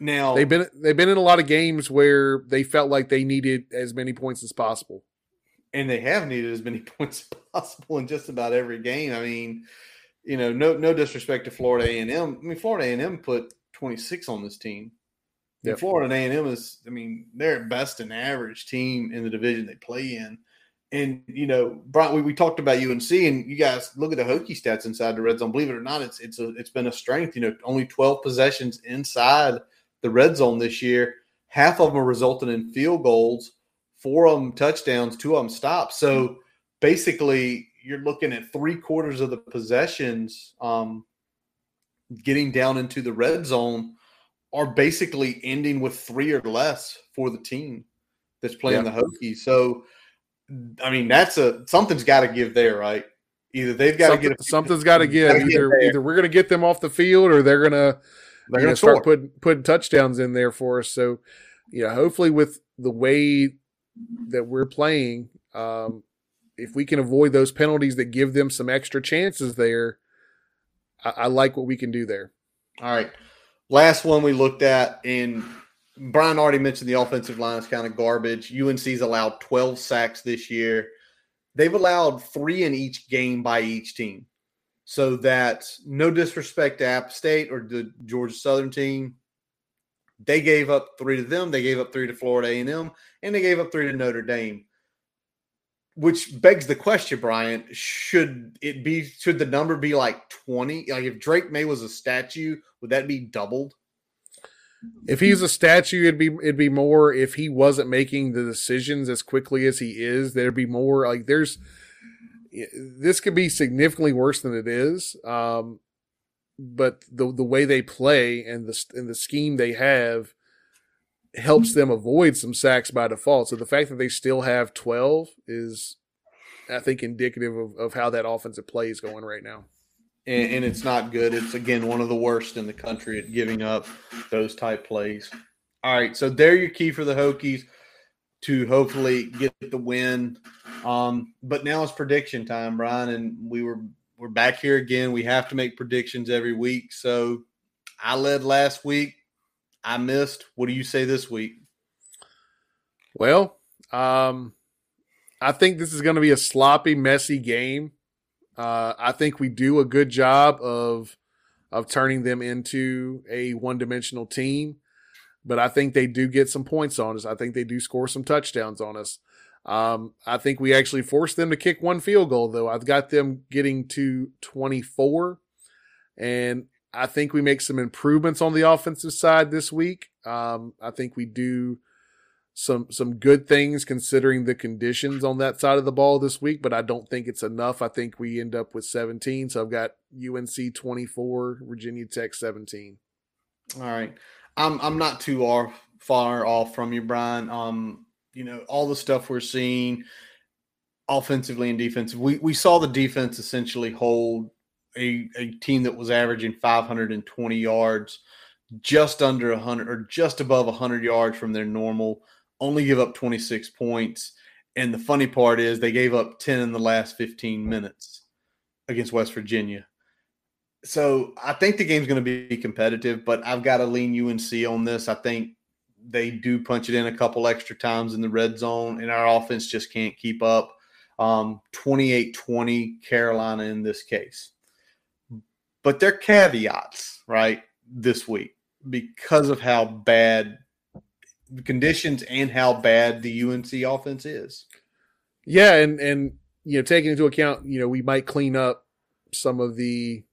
Now they've been in a lot of games where they felt like they needed as many points as possible, and they have needed as many points as possible in just about every game. I mean, you know, no disrespect to Florida A&M. I mean, Florida A&M put 26 on this team. Yeah, Florida A&M is, I mean, they're best and average team in the division they play in. And, you know, Brian, we talked about UNC, and you guys look at the Hokie stats inside the red zone. Believe it or not, it's been a strength. You know, only 12 possessions inside the red zone this year. Half of them are resulting in field goals, 4 of them touchdowns, 2 of them stops. So basically you're looking at 3/4 of the possessions getting down into the red zone are basically ending with 3 or less for the team that's playing the Hokies. So, I mean, something's got to give there, right? Either they've got to get something's got to give. Either we're going to get them off the field, or they're going to start putting touchdowns in there for us. So, you know, hopefully with the way that we're playing, if we can avoid those penalties that give them some extra chances there, I like what we can do there. All right. Last one we looked at, and Brian already mentioned the offensive line is kind of garbage. UNC's allowed 12 sacks this year. They've allowed 3 in each game by each team. So that's no disrespect to App State or the Georgia Southern team. They gave up 3 to them. They gave up 3 to Florida A&M, and they gave up 3 to Notre Dame, which begs the question, Brian, should the number be like 20? Like if Drake May was a statue, would that be doubled? If he's a statue, it'd be more. If he wasn't making the decisions as quickly as he is, there'd be more. Like this could be significantly worse than it is. But the way they play and the scheme they have helps them avoid some sacks by default. So the fact that they still have 12 is, I think, indicative of how that offensive play is going right now. And it's not good. It's, again, one of the worst in the country at giving up those type plays. All right, so they're your key for the Hokies to hopefully get the win. But now it's prediction time, Brian, and we're back here again. We have to make predictions every week. So I led last week. I missed. What do you say this week? Well, I think this is going to be a sloppy, messy game. I think we do a good job of turning them into a one-dimensional team, but I think they do get some points on us. I think they do score some touchdowns on us. I think we actually forced them to kick one field goal, though. I've got them getting to 24, and I think we make some improvements on the offensive side this week. I think we do some good things considering the conditions on that side of the ball this week, but I don't think it's enough. I think we end up with 17. So I've got UNC 24, Virginia Tech 17. All right. I'm not too far off from you, Brian. You know, all the stuff we're seeing offensively and defensively, we saw the defense essentially hold a team that was averaging 520 yards, just under 100 or just above 100 yards from their normal, only give up 26 points. And the funny part is they gave up 10 in the last 15 minutes against West Virginia. So I think the game's going to be competitive, but I've got to lean UNC on this. I think they do punch it in a couple extra times in the red zone, and our offense just can't keep up. 28-20 Carolina in this case. But they're caveats, right, this week because of how bad the conditions and how bad the UNC offense is. Yeah, and you know, taking into account, you know, we might clean up some of the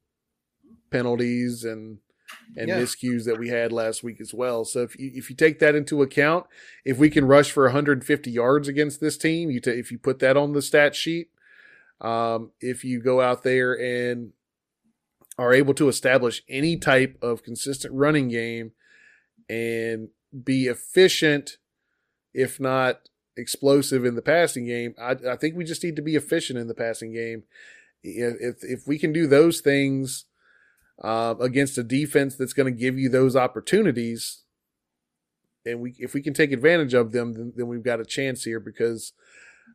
penalties and miscues that we had last week as well. So if you take that into account, if we can rush for 150 yards against this team, if you put that on the stat sheet, if you go out there and are able to establish any type of consistent running game and be efficient, if not explosive in the passing game, I think we just need to be efficient in the passing game. If we can do those things against a defense that's going to give you those opportunities, and if we can take advantage of them, then we've got a chance here because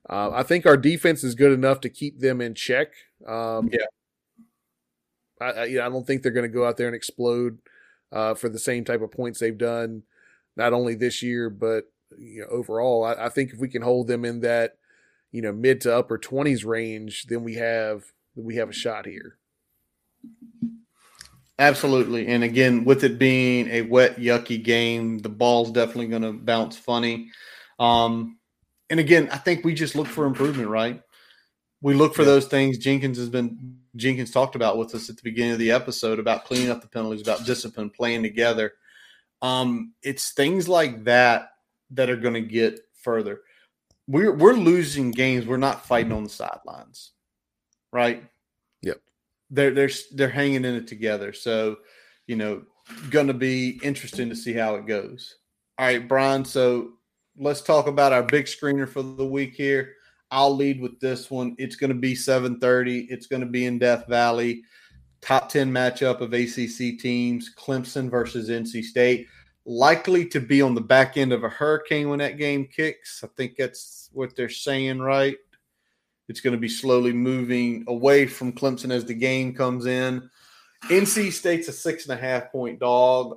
I think our defense is good enough to keep them in check. I don't think they're going to go out there and explode for the same type of points they've done, not only this year, but you know, overall. I think if we can hold them in that, you know, mid to upper 20s range, then we have a shot here. Absolutely. And again, with it being a wet, yucky game, the ball's definitely going to bounce funny. And again, I think we just look for improvement, right? We look for those things. Jenkins talked about with us at the beginning of the episode about cleaning up the penalties, about discipline, playing together. It's things like that are going to get further. We're losing games. We're not fighting on the sidelines, right? Yep. They're hanging in it together. So, you know, going to be interesting to see how it goes. All right, Brian. So let's talk about our big screener for the week here. I'll lead with this one. It's going to be 7:30. It's going to be in Death Valley. Top 10 matchup of ACC teams, Clemson versus NC State. Likely to be on the back end of a hurricane when that game kicks. I think that's what they're saying, right? It's going to be slowly moving away from Clemson as the game comes in. NC State's a 6.5-point dog.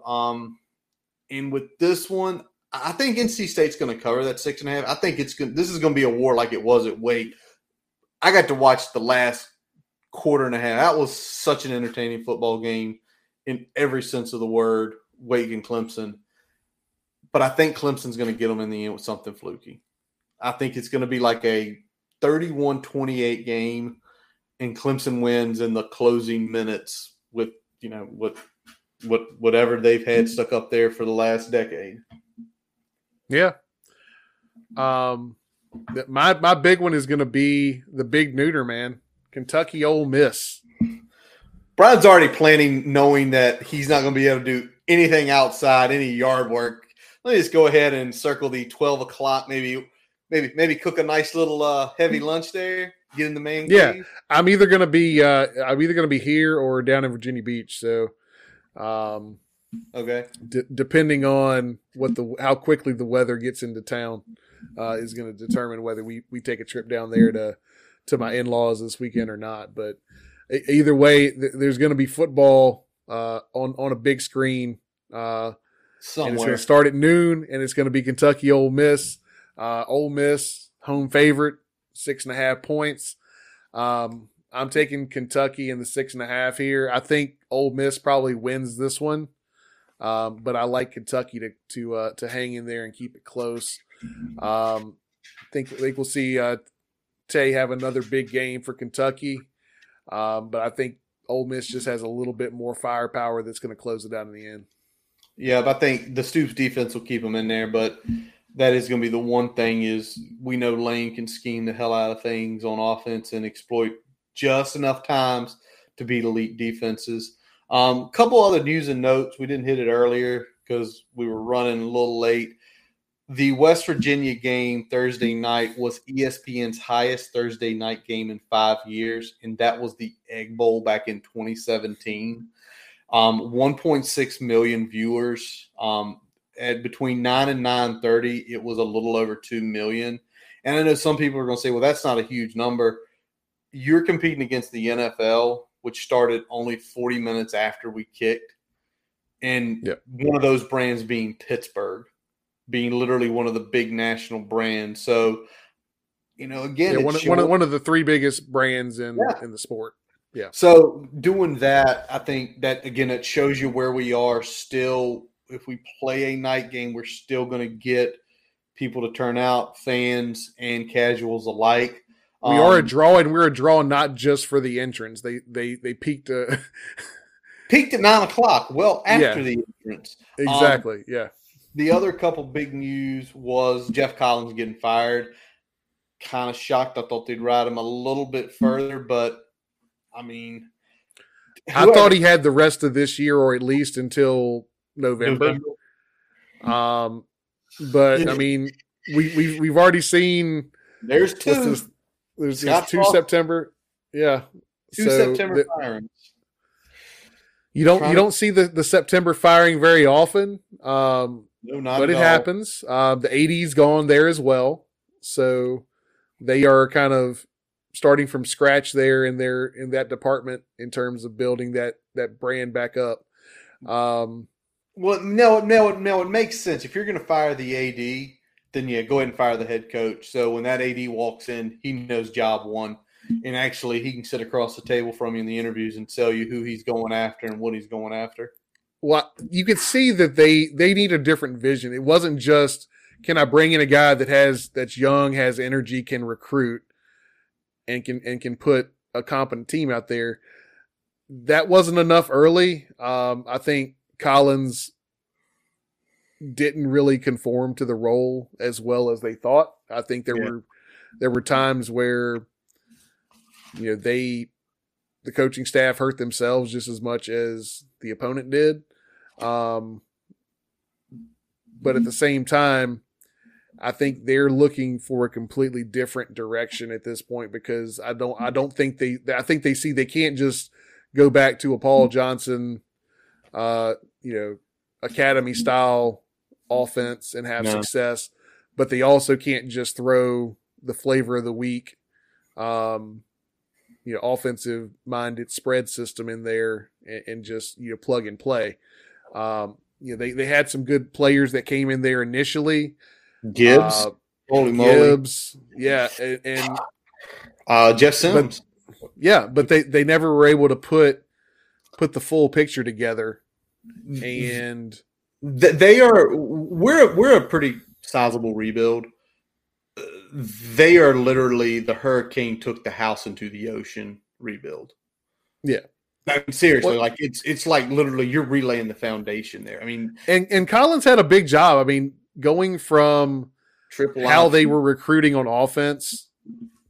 And with this one, I think NC State's going to cover that 6.5. I think this is going to be a war like it was at Wake. I got to watch the last quarter and a half. That was such an entertaining football game in every sense of the word, Wake and Clemson. But I think Clemson's going to get them in the end with something fluky. I think it's going to be like a 31-28 game, and Clemson wins in the closing minutes with, you know, whatever they've had stuck up there for the last decade. Yeah. My big one is going to be the big neuter, man. Kentucky Ole Miss. Brian's already planning knowing that he's not going to be able to do anything outside, any yard work. Let me just go ahead and circle the 12 o'clock, maybe cook a nice little heavy lunch there, get in the main game. Yeah, I'm either going to be here or down in Virginia Beach, so okay. Depending on how quickly the weather gets into town is going to determine whether we take a trip down there to my in-laws this weekend or not. But either way, there's going to be football on a big screen somewhere. And it's going to start at noon, and it's going to be Kentucky Ole Miss. Ole Miss home favorite, 6.5 points. I'm taking Kentucky in the 6.5 here. I think Ole Miss probably wins this one. But I like Kentucky to hang in there and keep it close. I think we'll see Tay have another big game for Kentucky. But I think Ole Miss just has a little bit more firepower that's going to close it out in the end. Yeah, but I think the Stoops defense will keep them in there, but that is going to be the one thing is we know Lane can scheme the hell out of things on offense and exploit just enough times to beat elite defenses. Couple other news and notes. We didn't hit it earlier because we were running a little late. The West Virginia game Thursday night was ESPN's highest Thursday night game in 5 years, and that was the Egg Bowl back in 2017. 1.6 million viewers. At between 9 and 9:30, it was a little over 2 million. And I know some people are going to say, well, that's not a huge number. You're competing against the NFL, which started only 40 minutes after we kicked. And one of those brands being Pittsburgh, being literally one of the big national brands. So, you know, again, one of the three biggest brands in the sport. Yeah. So doing that, I think that, again, it shows you where we are still. If we play a night game, we're still going to get people to turn out, fans and casuals alike. We are a draw, and we're a draw not just for the entrance. They peaked peaked at 9 o'clock, well after the entrance. Exactly, The other couple big news was Jeff Collins getting fired. Kind of shocked. I thought they'd ride him a little bit further, but, I mean. I thought he had the rest of this year, or at least until November. But, I mean, we've already seen. There's two. There's two September. Yeah. Two September firings. You don't see the September firing very often. No, not but at it all. Happens. The 80's gone there as well. So they are kind of starting from scratch there in that department in terms of building that brand back up. Well, it makes sense. If you're going to fire the AD, then go ahead and fire the head coach. So when that AD walks in, he knows job one. And actually, he can sit across the table from you in the interviews and tell you who he's going after and what he's going after. Well, you could see that they need a different vision. It wasn't just, can I bring in a guy that's young, has energy, can recruit, and can put a competent team out there. That wasn't enough early. I think Collins didn't really conform to the role as well as they thought. I think there were times where, you know, the coaching staff hurt themselves just as much as the opponent did. But at the same time, I think they're looking for a completely different direction at this point, because I think they see they can't just go back to a Paul Johnson, academy style offense and have success, but they also can't just throw the flavor of the week, offensive minded spread system in there and just, plug and play. They had some good players that came in there initially. Gibbs. Holy moly. Gibbs. Yeah. And Jeff Sims. But they never were able to put the full picture together. And we're a pretty sizable rebuild. They are literally the hurricane took the house into the ocean rebuild. Yeah. I mean, seriously, it's like literally you're relaying the foundation there. I mean, and Collins had a big job. I mean, going from how they were recruiting on offense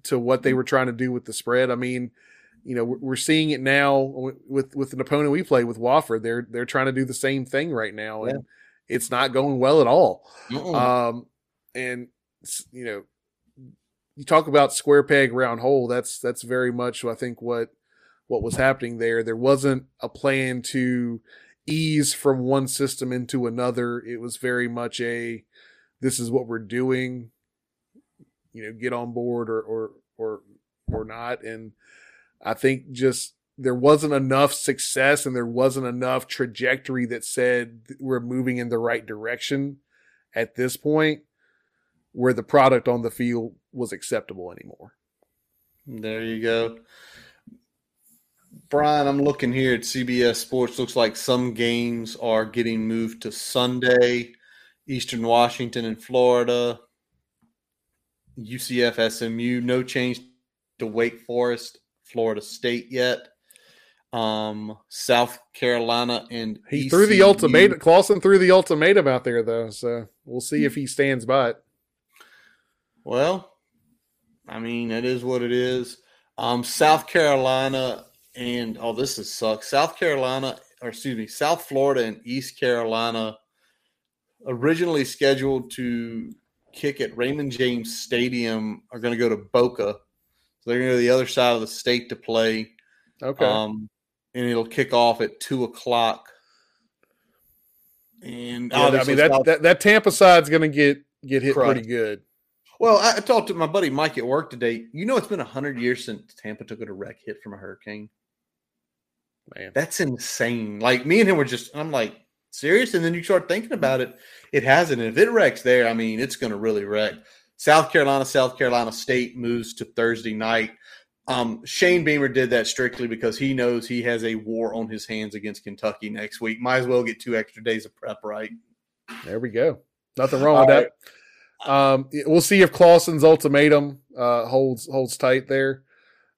to what they were trying to do with the spread. I mean, we're seeing it now with an opponent we play with, Wofford. They're trying to do the same thing right now, and it's not going well at all. And you talk about square peg, round hole. That's very much, I think, what was happening there. There wasn't a plan to ease from one system into another. It was very much this is what we're doing. Get on board or not. And I think just there wasn't enough success and there wasn't enough trajectory that said we're moving in the right direction at this point where the product on the field was acceptable anymore. There you go. Brian, I'm looking here at CBS Sports. Looks like some games are getting moved to Sunday. Eastern Washington and Florida. UCF, SMU. No change to Wake Forest, Florida State yet. South Carolina and he ECU. Threw the ultimatum. Clawson threw the ultimatum out there, though, so we'll see if he stands by it. Well, I mean, it is what it is. South Carolina and – oh, this is sucks. South Carolina – or excuse me, South Florida and East Carolina originally scheduled to kick at Raymond James Stadium are going to go to Boca. So they're going to go to the other side of the state to play. Okay. And it'll kick off at 2 o'clock. And yeah, I mean, that Tampa side's going to get hit pretty good. Well, I talked to my buddy Mike at work today. You know, it's been 100 years since Tampa took a direct hit from a hurricane. Man, that's insane. Like, me and him were just – I'm like, serious? And then you start thinking about it. It hasn't. And if it wrecks there, I mean, it's going to really wreck. South Carolina State moves to Thursday night. Shane Beamer did that strictly because he knows he has a war on his hands against Kentucky next week. Might as well get 2 extra days of prep, right? There we go. Nothing wrong with that. Right. We'll see if Clawson's ultimatum holds tight there.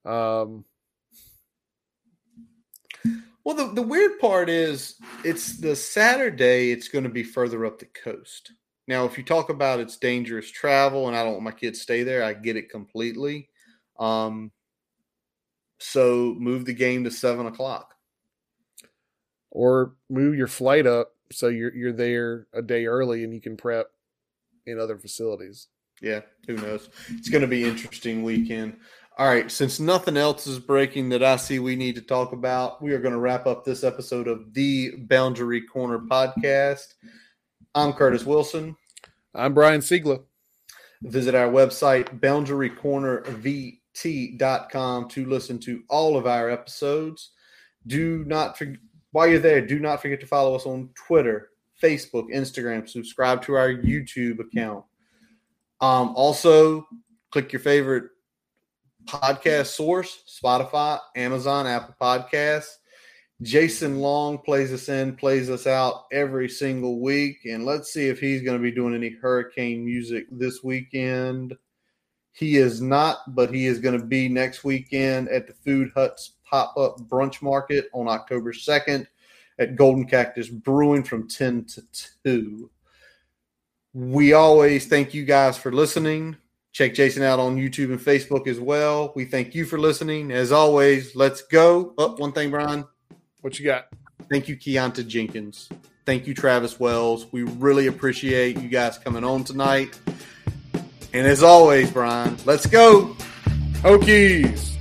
Well, the weird part is it's the Saturday. It's going to be further up the coast. Now, if you talk about it's dangerous travel and I don't want my kids to stay there, I get it completely. So move the game to 7 o'clock. Or move your flight up so you're there a day early and you can prep in other facilities. Yeah, who knows? It's going to be an interesting weekend. All right, since nothing else is breaking that I see we need to talk about, we are going to wrap up this episode of the Boundary Corner Podcast. I'm Curtis Wilson. I'm Brian Siegler. Visit our website, boundarycornervt.com, to listen to all of our episodes. While you're there, do not forget to follow us on Twitter, Facebook, Instagram. Subscribe to our YouTube account. Also, click your favorite podcast source, Spotify, Amazon, Apple Podcasts. Jason Long plays us out every single week. And let's see if he's going to be doing any hurricane music this weekend. He is not, but he is going to be next weekend at the Food Hut's pop-up brunch market on October 2nd at Golden Cactus Brewing from 10 to 2. We always thank you guys for listening. Check Jason out on YouTube and Facebook as well. We thank you for listening. As always, let's go. Oh, one thing, Brian. What you got? Thank you, Keonta Jenkins. Thank you, Travis Wells. We really appreciate you guys coming on tonight. And as always, Brian, let's go. Hokies.